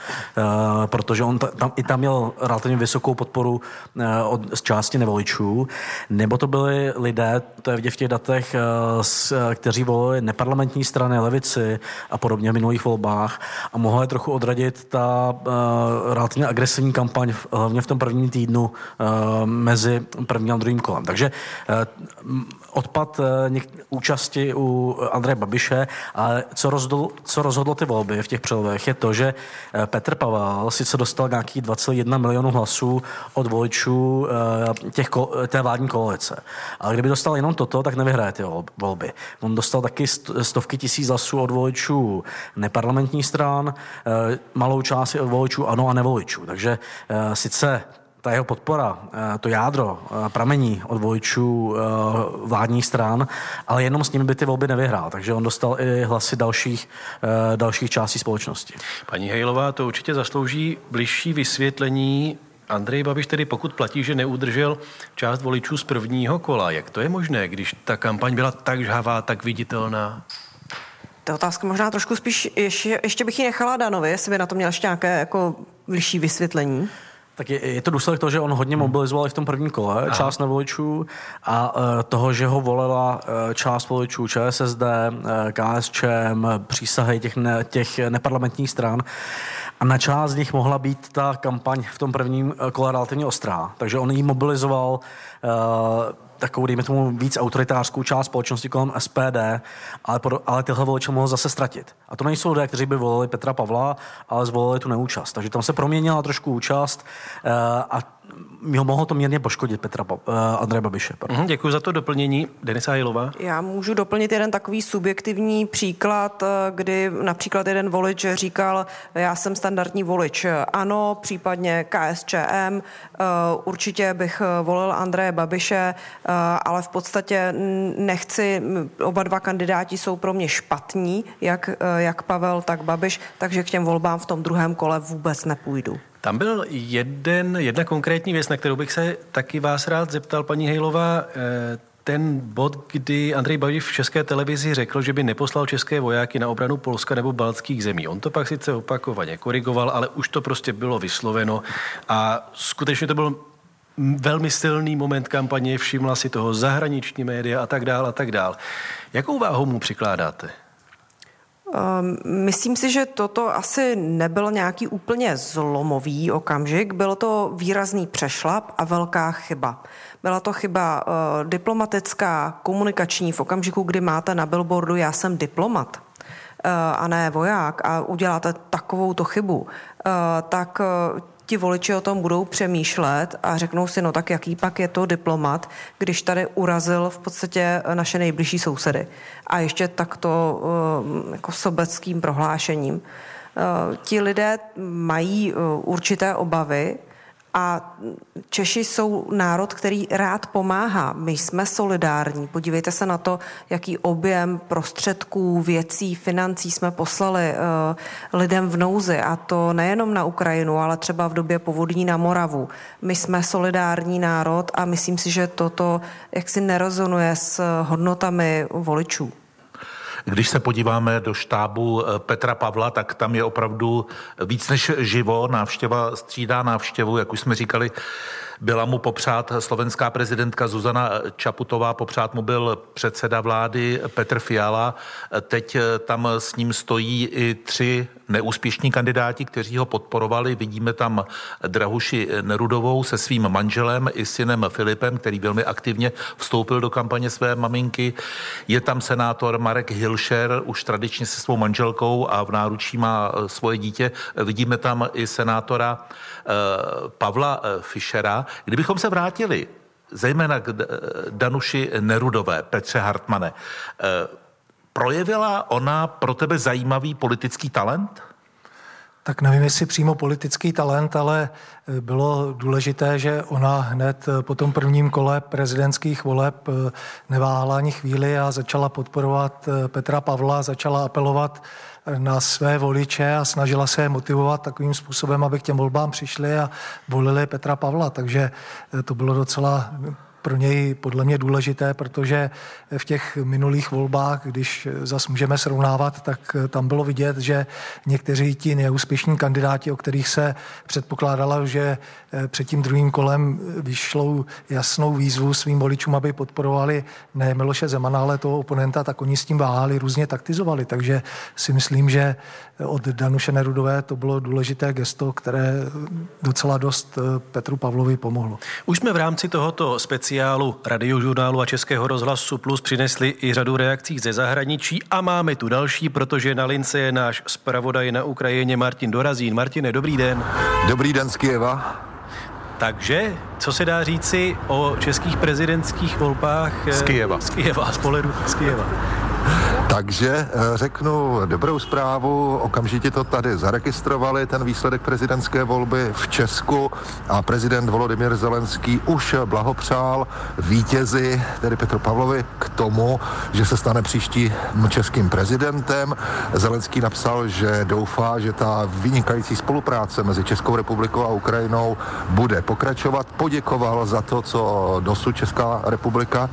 protože on tam, i tam měl relativně vysokou podporu od, z části nevoličů, nebo to byli lidé, to je vidět v těch datech, kteří volili neparlamentní strany, levici a podobně v minulých volbách a mohla je trochu odradit ta relativně agresivní kampaň, hlavně v tom prvním týdnu mezi prvním a druhým kolem. Takže odpad něk- účasti u Andreje Babiše, ale co, rozdol, co rozhodlo ty volby v těch přelivech je to, že Petr Pavel sice dostal nějaký dva celá jedna milionu hlasů od voličů těch, té vládní koalice. Ale kdyby dostal jenom toto, tak nevyhraje ty volby. On dostal taky stovky tisíc hlasů od voličů neparlamentních stran, malou část od voličů ANO a nevoličů. Takže sice ta jeho podpora, to jádro pramení od voličů vládních stran, ale jenom s nimi by ty volby nevyhrál, takže on dostal i hlasy dalších, dalších částí společnosti. Paní Hejlová, to určitě zaslouží bližší vysvětlení. Andrej Babiš tedy, pokud platí, že neudržel část voličů z prvního kola, jak to je možné, když ta kampaň byla tak žhavá, tak viditelná? Ta otázka možná trošku spíš, ještě, ještě bych ji nechala Danovi, jestli by na to měl ještě nějaké jako bližší vysvětlení. Tak je, je to důsledek toho, že on hodně mobilizoval v tom prvním kole Aha. část nevoličů a e, toho, že ho volila e, část voličů ČSSD, e, KSČM, přísahy těch, ne, těch neparlamentních stran. A na část z nich mohla být ta kampaň v tom prvním kole relativně ostrá. Takže on ji mobilizoval e, takovou, dejme tomu, víc autoritářskou část společnosti kolem S P D, ale, ale tyhle voliče mohl zase ztratit. A to nejsou lidé, kteří by volili Petra Pavla, ale zvolili tu neúčast. Takže tam se proměnila trošku účast uh, a mohlo to mírně poškodit Petra uh, Andreje Babiše. Uhum, děkuji za to doplnění. Denisa Hejlová. Já můžu doplnit jeden takový subjektivní příklad, kdy například jeden volič říkal, já jsem standardní volič ANO, případně K S Č M, uh, určitě bych volil Andreje Babiše, ale v podstatě nechci, oba dva kandidáti jsou pro mě špatní, jak, jak Pavel, tak Babiš, takže k těm volbám v tom druhém kole vůbec nepůjdu. Tam byl jeden, jedna konkrétní věc, na kterou bych se taky vás rád zeptal, paní Hejlová, ten bod, kdy Andrej Babiš v České televizi řekl, že by neposlal české vojáky na obranu Polska nebo baltských zemí. On to pak sice opakovaně korigoval, ale už to prostě bylo vysloveno a skutečně to byl velmi silný moment kampaně, všimla si toho zahraniční média a tak dál a tak dál. Jakou váhu mu přikládáte? Myslím si, že toto asi nebyl nějaký úplně zlomový okamžik. Byl to výrazný přešlap a velká chyba. Byla to chyba uh, diplomatická, komunikační v okamžiku, kdy máte na billboardu já jsem diplomat uh, a ne voják a uděláte takovouto chybu, uh, tak uh, ti voliči o tom budou přemýšlet a řeknou si, no tak jaký pak je to diplomat, když tady urazil v podstatě naše nejbližší sousedy. A ještě takto jako sobeckým prohlášením. Ti lidé mají určité obavy a Češi jsou národ, který rád pomáhá. My jsme solidární. Podívejte se na to, jaký objem prostředků, věcí, financí jsme poslali uh, lidem v nouzi. A to nejenom na Ukrajinu, ale třeba v době povodní na Moravu. My jsme solidární národ a myslím si, že toto jaksi nerezonuje s hodnotami voličů. Když se podíváme do štábu Petra Pavla, tak tam je opravdu víc než živo. Návštěva střídá návštěvu, jak už jsme říkali, byla mu popřát slovenská prezidentka Zuzana Čaputová, popřát mu byl předseda vlády Petr Fiala. Teď tam s ním stojí i tři neúspěšní kandidáti, kteří ho podporovali. Vidíme tam Drahuši Nerudovou se svým manželem i synem Filipem, který velmi aktivně vstoupil do kampaně své maminky. Je tam senátor Marek Hilšer, už tradičně se svou manželkou a v náručí má svoje dítě. Vidíme tam i senátora Pavla Fischera. Kdybychom se vrátili zejména k Danuši Nerudové, Petře Hartmane, projevila ona pro tebe zajímavý politický talent? Tak nevím, jestli přímo politický talent, ale bylo důležité, že ona hned po tom prvním kole prezidentských voleb neváhala ani chvíli a začala podporovat Petra Pavla, začala apelovat na své voliče a snažila se je motivovat takovým způsobem, aby k těm volbám přišli a volili Petra Pavla. Takže to bylo docela pro něj podle mě důležité, protože v těch minulých volbách, když zas můžeme srovnávat, tak tam bylo vidět, že někteří ti neúspěšní kandidáti, o kterých se předpokládala, že před tím druhým kolem vyšlou jasnou výzvu svým voličům, aby podporovali ne Miloše Zemana, ale toho oponenta, tak oni s tím váhali, různě taktizovali. Takže si myslím, že od Danuše Nerudové to bylo důležité gesto, které docela dost Petru Pavlovi pomohlo. Už jsme v rámci tohoto speciální Radiožurnálu a Českého rozhlasu Plus přinesli i řadu reakcí ze zahraničí a máme tu další, protože na lince je náš zpravodaj na Ukrajině Martin Dorazín. Martine, dobrý den. Dobrý den z Kyjeva. Takže, co se dá říci o českých prezidentských volbách z Kyjeva? Z Kyjeva, z pohledu z Kyjeva. Takže řeknu dobrou zprávu, okamžitě to tady zaregistrovali, ten výsledek prezidentské volby v Česku a prezident Volodymyr Zelenský už blahopřál vítězi, tedy Petru Pavlovi, k tomu, že se stane příštím českým prezidentem. Zelenský napsal, že doufá, že ta vynikající spolupráce mezi Českou republikou a Ukrajinou bude pokračovat. Poděkoval za to, co dosud Česká republika,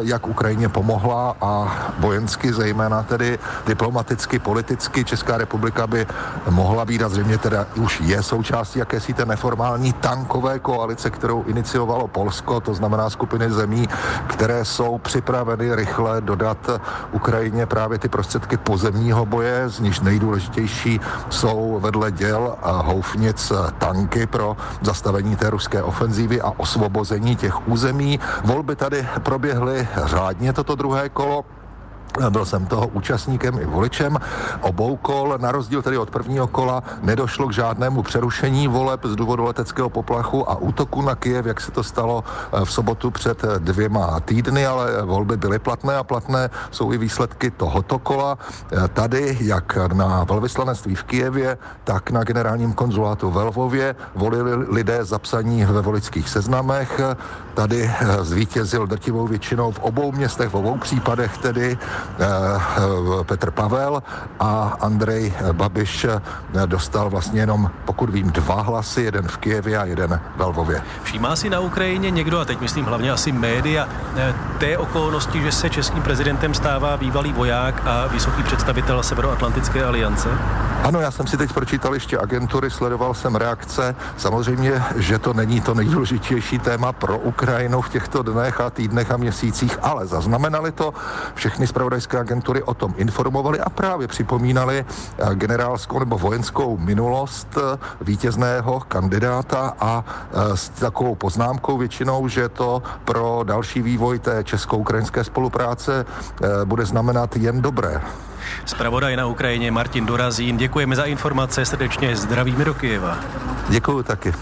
jak Ukrajině pomohla a vojensky zejména tedy diplomaticky, politicky Česká republika by mohla být a zřejmě teda už je součástí jakési té neformální tankové koalice, kterou iniciovalo Polsko, to znamená skupiny zemí, které jsou připraveny rychle dodat Ukrajině právě ty prostředky pozemního boje, z nichž nejdůležitější jsou vedle děl a houfnic tanky pro zastavení té ruské ofenzívy a osvobození těch území. Volby tady proběhly řádně toto druhé kolo. Byl jsem toho účastníkem i voličem obou kol. Na rozdíl tedy od prvního kola nedošlo k žádnému přerušení voleb z důvodu leteckého poplachu a útoku na Kyjev, jak se to stalo v sobotu před dvěma týdny, ale volby byly platné a platné jsou i výsledky tohoto kola. Tady, jak na velvyslanectví v Kyjevě, tak na generálním konzulátu ve Lvově volili lidé zapsaní ve voličských seznamech. Tady zvítězil drtivou většinou v obou městech, v obou případech tedy Petr Pavel a Andrej Babiš dostal vlastně jenom, pokud vím, dva hlasy, jeden v Kyjevě a jeden ve Lvově. Všímá si na Ukrajině někdo, a teď myslím hlavně asi média, té okolnosti, že se českým prezidentem stává bývalý voják a vysoký představitel Severoatlantické aliance? Ano, já jsem si teď pročítal ještě agentury, sledoval jsem reakce. Samozřejmě, že to není to nejdůležitější téma pro Ukrajinu v těchto dnech a týdnech a měsících, ale zaznamenali to všechny zpravodajské agentury o tom informovali a právě připomínali generálskou nebo vojenskou minulost vítězného kandidáta a s takovou poznámkou většinou, že to pro další vývoj té česko-ukrajinské spolupráce bude znamenat jen dobré. Zpravodaj na Ukrajině Martin Dorazín, děkujeme za informace, srdečně zdravíme do Kyjeva. Děkuju taky.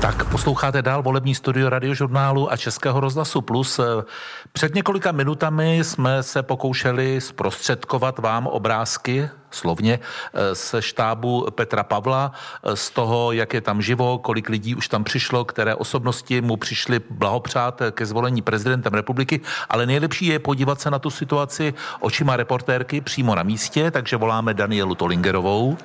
Tak posloucháte dál volební studio Radiožurnálu a Českého rozhlasu Plus. Před několika minutami jsme se pokoušeli zprostředkovat vám obrázky, slovně, ze štábu Petra Pavla, z toho, jak je tam živo, kolik lidí už tam přišlo, které osobnosti mu přišly blahopřát ke zvolení prezidentem republiky, ale nejlepší je podívat se na tu situaci očima reportérky přímo na místě, takže voláme Danielu Tolingerovou.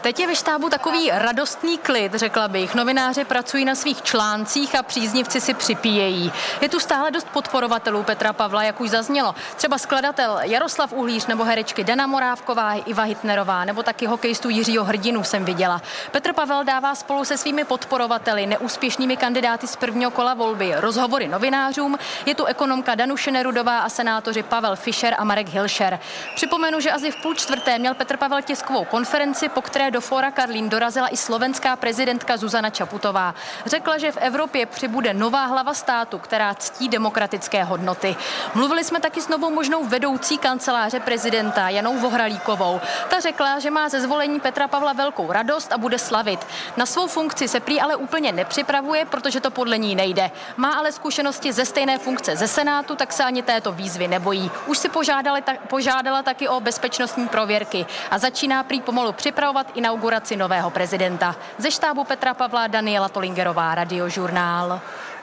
Teď je ve štábu takový radostný klid, řekla bych. Novináři pracují na svých článcích a příznivci si připíjejí. Je tu stále dost podporovatelů Petra Pavla, jak už zaznělo. Třeba skladatel Jaroslav Uhlíř nebo herečky Dana Morávková, Iva Hitnerová nebo taky hokejistu Jiřího Hrdinu jsem viděla. Petr Pavel dává spolu se svými podporovateli, neúspěšnými kandidáty z prvního kola volby, rozhovory novinářům. Je tu ekonomka Danuše Nerudová a senátoři Pavel Fischer a Marek Hilšer. Připomenu, že asi v půl čtvrté měl Petr Pavel tiskovou konferenci, po které do Fóra Karlín dorazila i slovenská prezidentka Zuzana Čaputová. Řekla, že v Evropě přibude nová hlava státu, která ctí demokratické hodnoty. Mluvili jsme taky s novou možnou vedoucí kanceláře prezidenta Janou Vohralíkovou. Ta řekla, že má ze zvolení Petra Pavla velkou radost a bude slavit. Na svou funkci se prý ale úplně nepřipravuje, protože to podle ní nejde. Má ale zkušenosti ze stejné funkce ze Senátu, tak se ani této výzvy nebojí. Už si požádala, ta, požádala taky o bezpečnostní prověrky a začíná prý pomalu připravovat inauguraci nového prezidenta. Ze štábu Petra Pavla Daniela Tolingerová, Radiožurnál.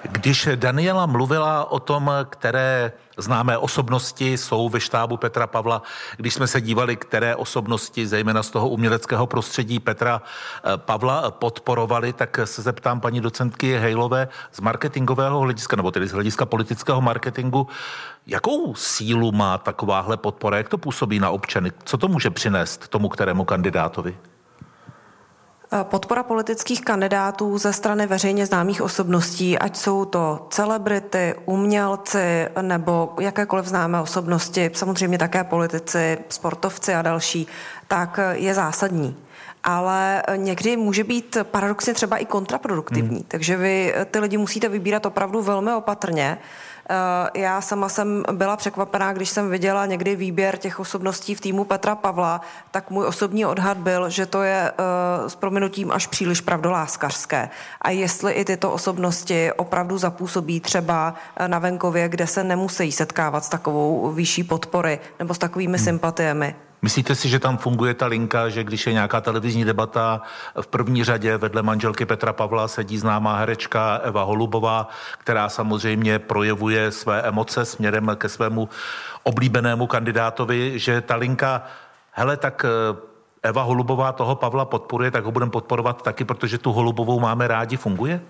Když Daniela mluvila o tom, které známé osobnosti jsou ve štábu Petra Pavla, když jsme se dívali, které osobnosti, zejména z toho uměleckého prostředí Petra Pavla, podporovali, tak se zeptám paní docentky Hejlové z marketingového hlediska, nebo tedy z hlediska politického marketingu, jakou sílu má takováhle podpora, jak to působí na občany, co to může přinést tomu, kterému kandidátovi? Podpora politických kandidátů ze strany veřejně známých osobností, ať jsou to celebrity, umělci nebo jakékoliv známé osobnosti, samozřejmě také politici, sportovci a další, tak je zásadní. Ale někdy může být paradoxně třeba i kontraproduktivní, hmm. takže vy ty lidi musíte vybírat opravdu velmi opatrně. Já sama jsem byla překvapená, když jsem viděla někdy výběr těch osobností v týmu Petra Pavla, tak můj osobní odhad byl, že to je s prominutím až příliš pravdoláskařské. A jestli i tyto osobnosti opravdu zapůsobí třeba na venkově, kde se nemusí setkávat s takovou výší podpory nebo s takovými hmm. sympatiemi. Myslíte si, že tam funguje ta linka, že když je nějaká televizní debata, v první řadě vedle manželky Petra Pavla sedí známá herečka Eva Holubová, která samozřejmě projevuje své emoce směrem ke svému oblíbenému kandidátovi, že ta linka, hele, tak Eva Holubová toho Pavla podporuje, tak ho budeme podporovat taky, protože tu Holubovou máme rádi, funguje?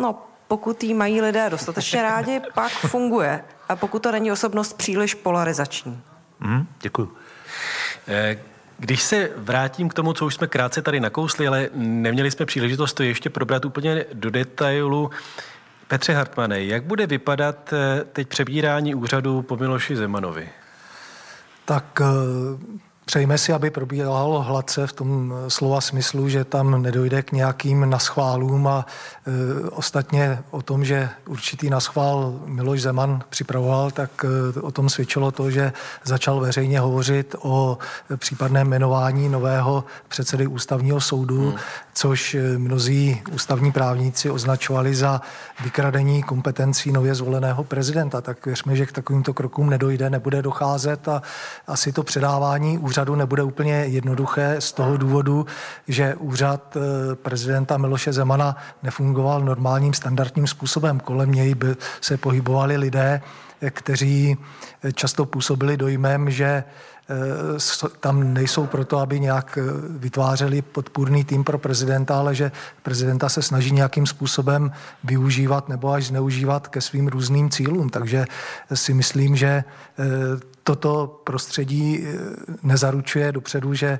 No, pokud jí mají lidé dostatečně rádi, pak funguje. A pokud to není osobnost příliš polarizační. Hmm, děkuju. Když se vrátím k tomu, co už jsme krátce tady nakousli, ale neměli jsme příležitost to ještě probrat úplně do detailu. Petře Hartmane, jak bude vypadat teď přebírání úřadu po Miloši Zemanovi? Tak přejme si, aby probíhalo hladce v tom slova smyslu, že tam nedojde k nějakým naschválům a e, ostatně o tom, že určitý naschvál Miloš Zeman připravoval, tak e, o tom svědčilo to, že začal veřejně hovořit o případném jmenování nového předsedy ústavního soudu, hmm. což mnozí ústavní právníci označovali za vykradení kompetencí nově zvoleného prezidenta. Tak věřme, že k takovýmto krokům nedojde, nebude docházet a asi to předávání úřadu nebude úplně jednoduché z toho důvodu, že úřad prezidenta Miloše Zemana nefungoval normálním standardním způsobem. Kolem něj by se pohybovali lidé, kteří často působili dojmem, že tam nejsou proto, aby nějak vytvářeli podpůrný tým pro prezidenta, ale že prezidenta se snaží nějakým způsobem využívat nebo až zneužívat ke svým různým cílům. Takže si myslím, že toto prostředí nezaručuje dopředu, že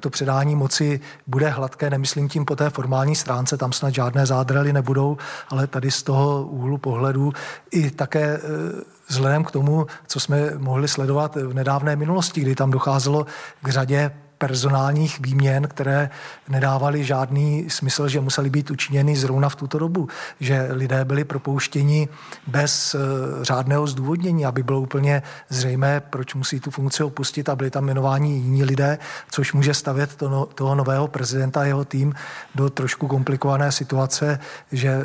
to předání moci bude hladké. Nemyslím tím po té formální stránce, tam snad žádné zádrely nebudou, ale tady z toho úhlu pohledu i také vzhledem k tomu, co jsme mohli sledovat v nedávné minulosti, kdy tam docházelo k řadě personálních výměn, které nedávaly žádný smysl, že musely být učiněny zrovna v tuto dobu, že lidé byli propouštěni bez řádného zdůvodnění, aby bylo úplně zřejmé, proč musí tu funkci opustit, a byli tam jmenováni jiní lidé, což může stavět to no, toho nového prezidenta a jeho tým do trošku komplikované situace, že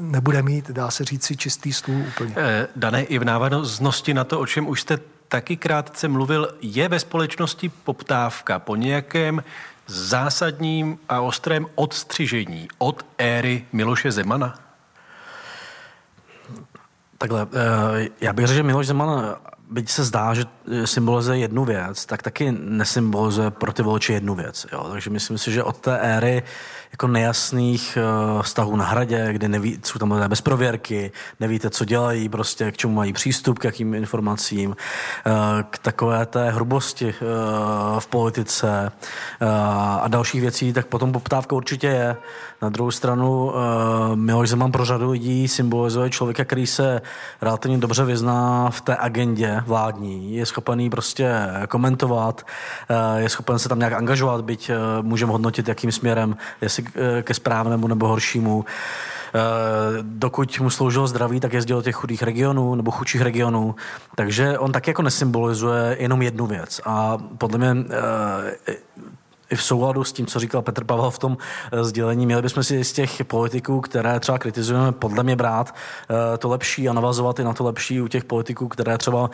nebude mít, dá se říct, si čistý stůl úplně. Dané, i v návaznosti na to, o čem už jste taky krátce mluvil, je ve společnosti poptávka po nějakém zásadním a ostrém odstřižení od éry Miloše Zemana? Takhle, já bych řekl, že Miloš Zeman, byť se zdá, že symbolizuje jednu věc, tak taky nesymbolizuje pro ty voliče jednu věc. Jo? Takže myslím si, že od té éry jako nejasných vztahů na hradě, kde neví, jsou tam lidé bez prověrky, nevíte, co dělají, prostě k čemu mají přístup, k jakým informacím, k takové té hrubosti v politice a dalších věcí, tak potom poptávka určitě je. Na druhou stranu Miloš Zeman pro řadu lidí symbolizuje člověka, který se relativně dobře vyzná v té agendě vládní, je schopen prostě komentovat, je schopen se tam nějak angažovat, byť můžeme hodnotit, jakým směrem, jestli ke správnému nebo horšímu. Dokud mu sloužilo zdraví, tak jezdil do těch chudých regionů nebo chudších regionů. Takže on taky jako nesymbolizuje jenom jednu věc. A podle mě i v souladu s tím, co říkal Petr Pavel v tom sdělení, měli bychom si z těch politiků, které třeba kritizujeme, podle mě brát to lepší a navazovat i na to lepší u těch politiků, které třeba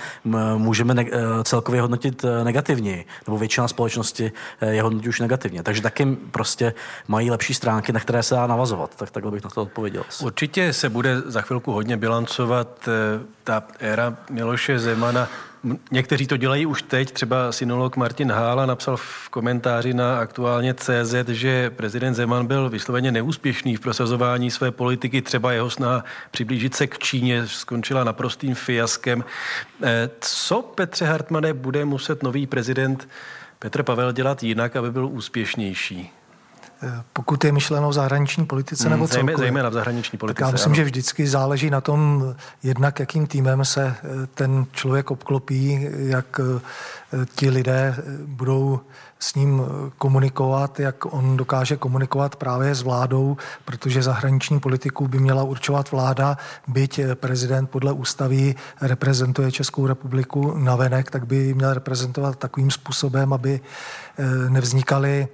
můžeme ne- celkově hodnotit negativně, nebo většina společnosti je hodnotí už negativně. Takže taky prostě mají lepší stránky, na které se dá navazovat. Tak takhle bych na to odpověděl. Určitě se bude za chvilku hodně bilancovat ta éra Miloše Zemana. Někteří to dělají už teď, třeba synolog Martin Hála napsal v komentáři na aktuálně tečka cé zet, že prezident Zeman byl vysloveně neúspěšný v prosazování své politiky, třeba jeho snaha přiblížit se k Číně skončila naprostým fiaskem. Co, Petře Hartmane, bude muset nový prezident Petr Pavel dělat jinak, aby byl úspěšnější? Pokud je myšleno v zahraniční politice nebo celkově? Zejména v zahraniční politice. Já myslím, ano. Že vždycky záleží na tom, jednak jakým týmem se ten člověk obklopí, jak ti lidé budou s ním komunikovat, jak on dokáže komunikovat právě s vládou, protože zahraniční politiku by měla určovat vláda, byť prezident podle ústavy reprezentuje Českou republiku navenek, tak by měl reprezentovat takovým způsobem, aby nevznikaly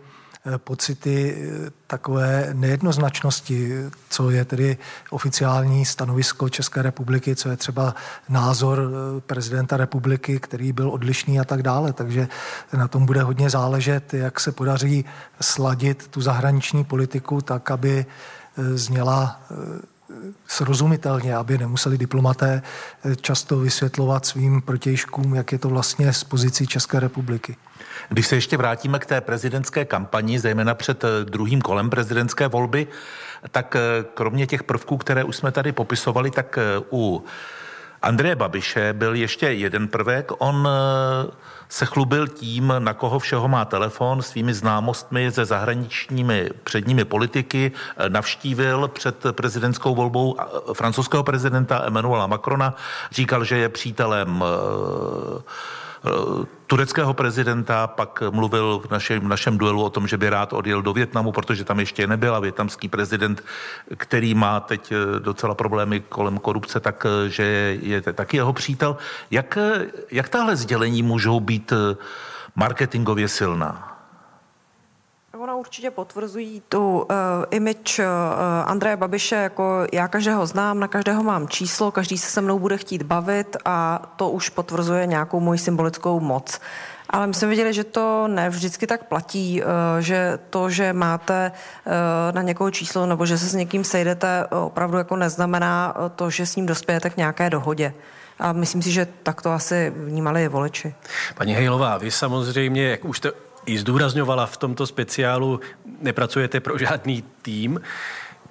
pocity takové nejednoznačnosti, co je tedy oficiální stanovisko České republiky, co je třeba názor prezidenta republiky, který byl odlišný a tak dále. Takže na tom bude hodně záležet, jak se podaří sladit tu zahraniční politiku tak, aby zněla srozumitelně, aby nemuseli diplomaté často vysvětlovat svým protějškům, jak je to vlastně z pozicí České republiky. Když se ještě vrátíme k té prezidentské kampani, zejména před druhým kolem prezidentské volby, tak kromě těch prvků, které už jsme tady popisovali, tak u Andreje Babiše byl ještě jeden prvek. On se chlubil tím, na koho všeho má telefon, svými známostmi ze zahraničními předními politiky. Navštívil před prezidentskou volbou francouzského prezidenta Emmanuela Macrona. Říkal, že je přítelem tureckého prezidenta, pak mluvil v našem, našem duelu o tom, že by rád odjel do Vietnamu, protože tam ještě nebyl, a vietnamský prezident, který má teď docela problémy kolem korupce, tak že je taky jeho přítel. Jak, jak tahle sdělení můžou být marketingově silná? Ona určitě potvrzují tu uh, image uh, Andreje Babiše, jako já každého znám, na každého mám číslo, každý se se mnou bude chtít bavit, a to už potvrzuje nějakou moji symbolickou moc. Ale my jsme viděli, že to ne vždycky tak platí, že to, že máte na někoho číslo nebo že se s někým sejdete, opravdu jako neznamená to, že s ním dospějete k nějaké dohodě. A myslím si, že tak to asi vnímali i voliči. Paní Hejlová, vy samozřejmě, jak už jste i zdůrazňovala v tomto speciálu, nepracujete pro žádný tým.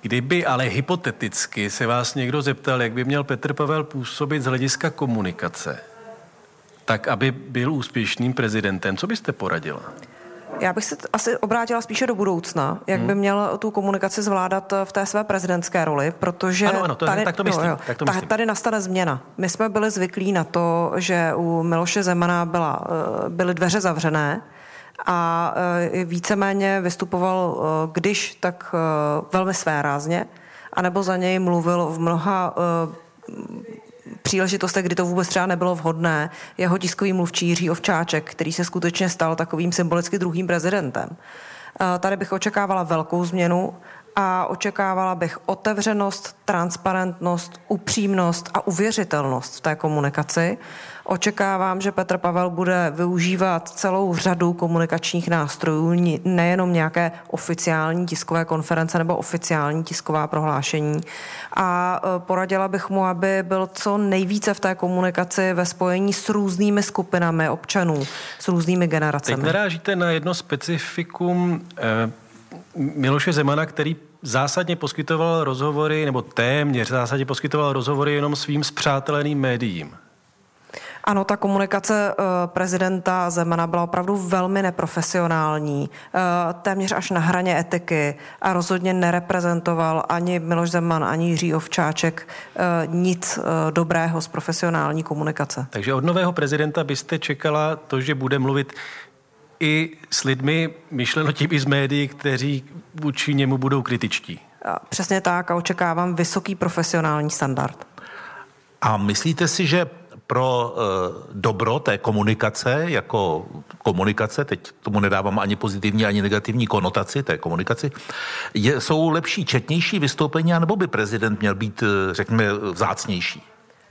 Kdyby ale hypoteticky se vás někdo zeptal, jak by měl Petr Pavel působit z hlediska komunikace, tak aby byl úspěšným prezidentem, co byste poradila? Já bych se asi obrátila spíše do budoucna, jak by měl tu komunikaci zvládat v té své prezidentské roli, protože ano, ano, to, tady, tak to myslím, no, tak to myslím. Tady nastane změna. My jsme byli zvyklí na to, že u Miloše Zemana byla, byly dveře zavřené, a víceméně vystupoval, když tak velmi svérázně, anebo za něj mluvil v mnoha příležitostech, kdy to vůbec třeba nebylo vhodné. Jeho tiskový mluvčí Jiří Ovčáček, který se skutečně stal takovým symbolicky druhým prezidentem. Tady bych očekávala velkou změnu a očekávala bych otevřenost, transparentnost, upřímnost a uvěřitelnost v té komunikaci. Očekávám, že Petr Pavel bude využívat celou řadu komunikačních nástrojů, nejenom nějaké oficiální tiskové konference nebo oficiální tisková prohlášení. A poradila bych mu, aby byl co nejvíce v té komunikaci ve spojení s různými skupinami občanů, s různými generacemi. Teď narážíte na jedno specifikum Miloše Zemana, který zásadně poskytoval rozhovory, nebo téměř zásadně poskytoval rozhovory jenom svým spřáteleným médiím. Ano, ta komunikace prezidenta Zemana byla opravdu velmi neprofesionální, téměř až na hraně etiky a rozhodně nereprezentoval ani Miloš Zeman, ani Jiří Ovčáček nic dobrého z profesionální komunikace. Takže od nového prezidenta byste čekala to, že bude mluvit i s lidmi, myšleno tím i z médií, kteří vůči němu budou kritičtí. Přesně tak a očekávám vysoký profesionální standard. A myslíte si, že pro e, dobro té komunikace, jako komunikace, teď tomu nedávám ani pozitivní, ani negativní konotaci té komunikaci, je, jsou lepší, četnější vystoupení, anebo by prezident měl být, řekněme, vzácnější?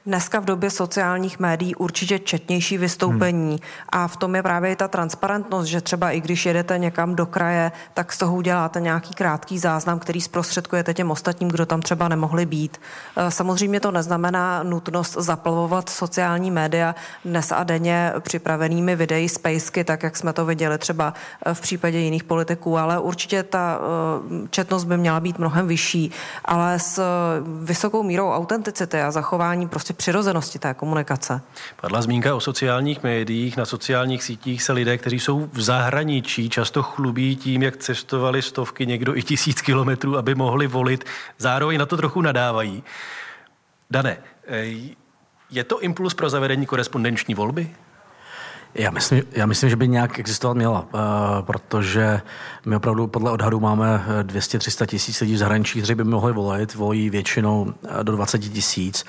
Dneska v době sociálních médií určitě četnější vystoupení hmm. a v tom je právě i ta transparentnost, že třeba i když jedete někam do kraje, tak z toho uděláte nějaký krátký záznam, který zprostředkujete těm ostatním, kdo tam třeba nemohli být. Samozřejmě to neznamená nutnost zaplavovat sociální média dnes a denně připravenými videí z pejsky, tak jak jsme to viděli třeba v případě jiných politiků, ale určitě ta četnost by měla být mnohem vyšší, ale s vysokou mírou autenticity a zachování prostě přirozenosti té komunikace. Padla zmínka o sociálních médiích. Na sociálních sítích se lidé, kteří jsou v zahraničí, často chlubí tím, jak cestovali stovky, někdo i tisíc kilometrů, aby mohli volit. Zároveň na to trochu nadávají. Dane, je to impuls pro zavedení korespondenční volby? Já myslím, já myslím, že by nějak existovat měla, protože my opravdu podle odhadu máme dvě stě až tři sta tisíc lidí v zahraničí, kteří by mohli volit, volí většinou do dvacet tisíc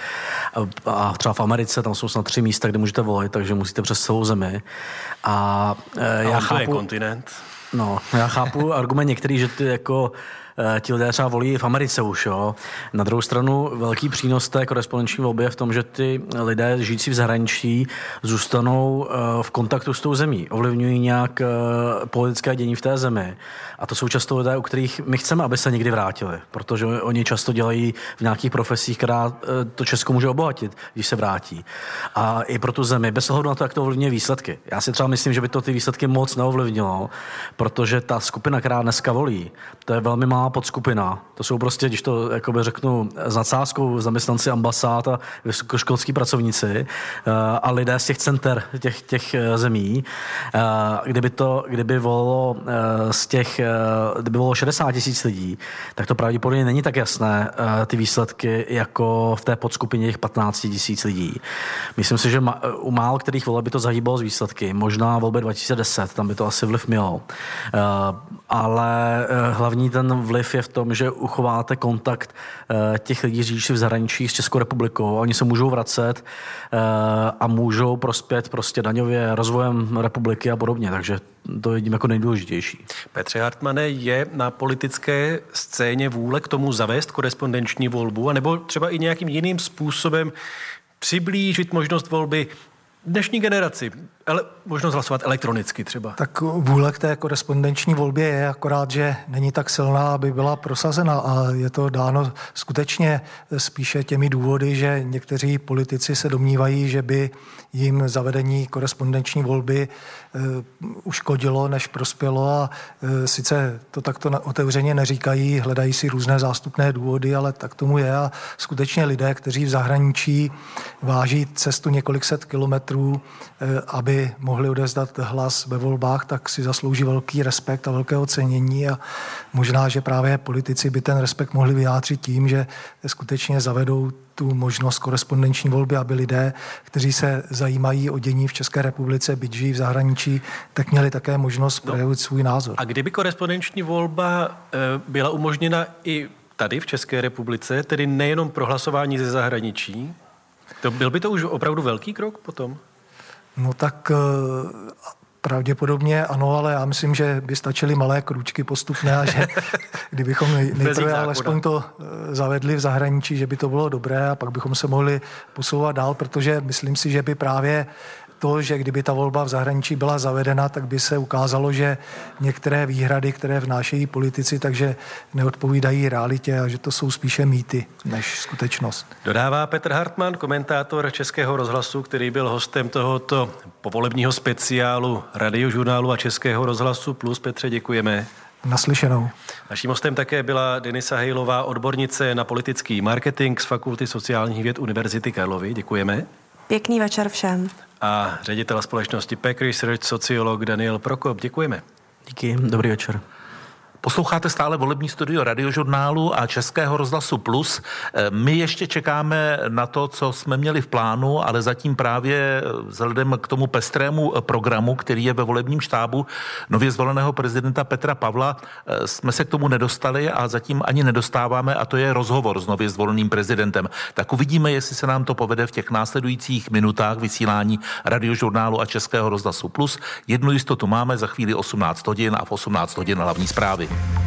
a třeba v Americe tam jsou snad tři místa, kde můžete volit, takže musíte přes celou zemi. A já a chápu, to je kontinent. No, já chápu argument některý, že ty jako ti lidé třeba volí v Americe už, jo. Na druhou stranu velký přínos té korespondenční volby je v tom, že ty lidé žijící v zahraničí zůstanou v kontaktu s tou zemí, ovlivňují nějak politické dění v té zemi. A to jsou často lidé, u kterých my chceme, aby se někdy vrátili, protože oni často dělají v nějakých profesích, která to Česko může obohatit, když se vrátí. A i pro tu zemi, bez ohledu na to, jak to ovlivňuje výsledky. Já si třeba myslím, že by to ty výsledky moc neovlivnilo, protože ta skupina, která dneska volí, to je velmi malá podskupina. To jsou prostě, když to jakoby řeknu s nadsázkou, zaměstnanci ambasád a vysokoškolskí pracovníci a lidé z těch center těch, těch zemí. Kdyby to, kdyby volilo z těch, kdyby volilo šedesát tisíc lidí, tak to pravděpodobně není tak jasné ty výsledky jako v té podskupině těch patnáct tisíc lidí. Myslím si, že u málo kterých voleb by to zahýbalo z výsledky. Možná volby dva tisíce deset, tam by to asi vliv mělo. Ale hlavní ten vliv je v tom, že uchováte kontakt těch lidí žijících v zahraničí s Českou republikou. Oni se můžou vracet a můžou prospět prostě daňově rozvojem republiky a podobně. Takže to vidím jako nejdůležitější. Petře Hartmane, je na politické scéně vůle k tomu zavést korespondenční volbu, anebo třeba i nějakým jiným způsobem přiblížit možnost volby dnešní generaci, ale možnost hlasovat elektronicky třeba. Tak vůle k té korespondenční volbě je, akorát, že není tak silná, aby byla prosazena a je to dáno skutečně spíše těmi důvody, že někteří politici se domnívají, že by jim zavedení korespondenční volby uškodilo, než prospělo a sice to takto otevřeně neříkají, hledají si různé zástupné důvody, ale tak tomu je a skutečně lidé, kteří v zahraničí váží cestu několik set kilometrů, seniorů, aby mohli odevzdat hlas ve volbách, tak si zaslouží velký respekt a velké ocenění a možná, že právě politici by ten respekt mohli vyjádřit tím, že skutečně zavedou tu možnost korespondenční volby, aby lidé, kteří se zajímají o dění v České republice, byť žijí v zahraničí, tak měli také možnost no. projevit svůj názor. A kdyby korespondenční volba byla umožněna i tady v České republice, tedy nejenom prohlasování ze zahraničí, to byl by to už opravdu velký krok potom? No tak pravděpodobně ano, ale já myslím, že by stačily malé krůčky postupné a že kdybychom nejprve alespoň to zavedli v zahraničí, že by to bylo dobré a pak bychom se mohli posouvat dál, protože myslím si, že by právě to, že kdyby ta volba v zahraničí byla zavedena, tak by se ukázalo, že některé výhrady, které vnášejí politici, takže neodpovídají realitě a že to jsou spíše mýty než skutečnost. Dodává Petr Hartmann, komentátor Českého rozhlasu, který byl hostem tohoto povolebního speciálu Radiožurnálu a Českého rozhlasu Plus. Petře, děkujeme. Naslyšenou. Naším hostem také byla Denisa Hejlová, odbornice na politický marketing z Fakulty sociálních věd Univerzity Karlovy. Děkujeme. Pěkný večer všem. A ředitel společnosti P E C Research, sociolog Daniel Prokop. Děkujeme. Díky, dobrý večer. Posloucháte stále volební studio Radiožurnálu a Českého rozhlasu Plus. My ještě čekáme na to, co jsme měli v plánu, ale zatím právě vzhledem k tomu pestrému programu, který je ve volebním štábu nově zvoleného prezidenta Petra Pavla, jsme se k tomu nedostali a zatím ani nedostáváme, a to je rozhovor s nově zvoleným prezidentem. Tak uvidíme, jestli se nám to povede v těch následujících minutách vysílání Radiožurnálu a Českého rozhlasu Plus. Jednu jistotu máme, za chvíli osmnáct hodin a v osmnáct hodin hlavní zprávy. We'll be right back.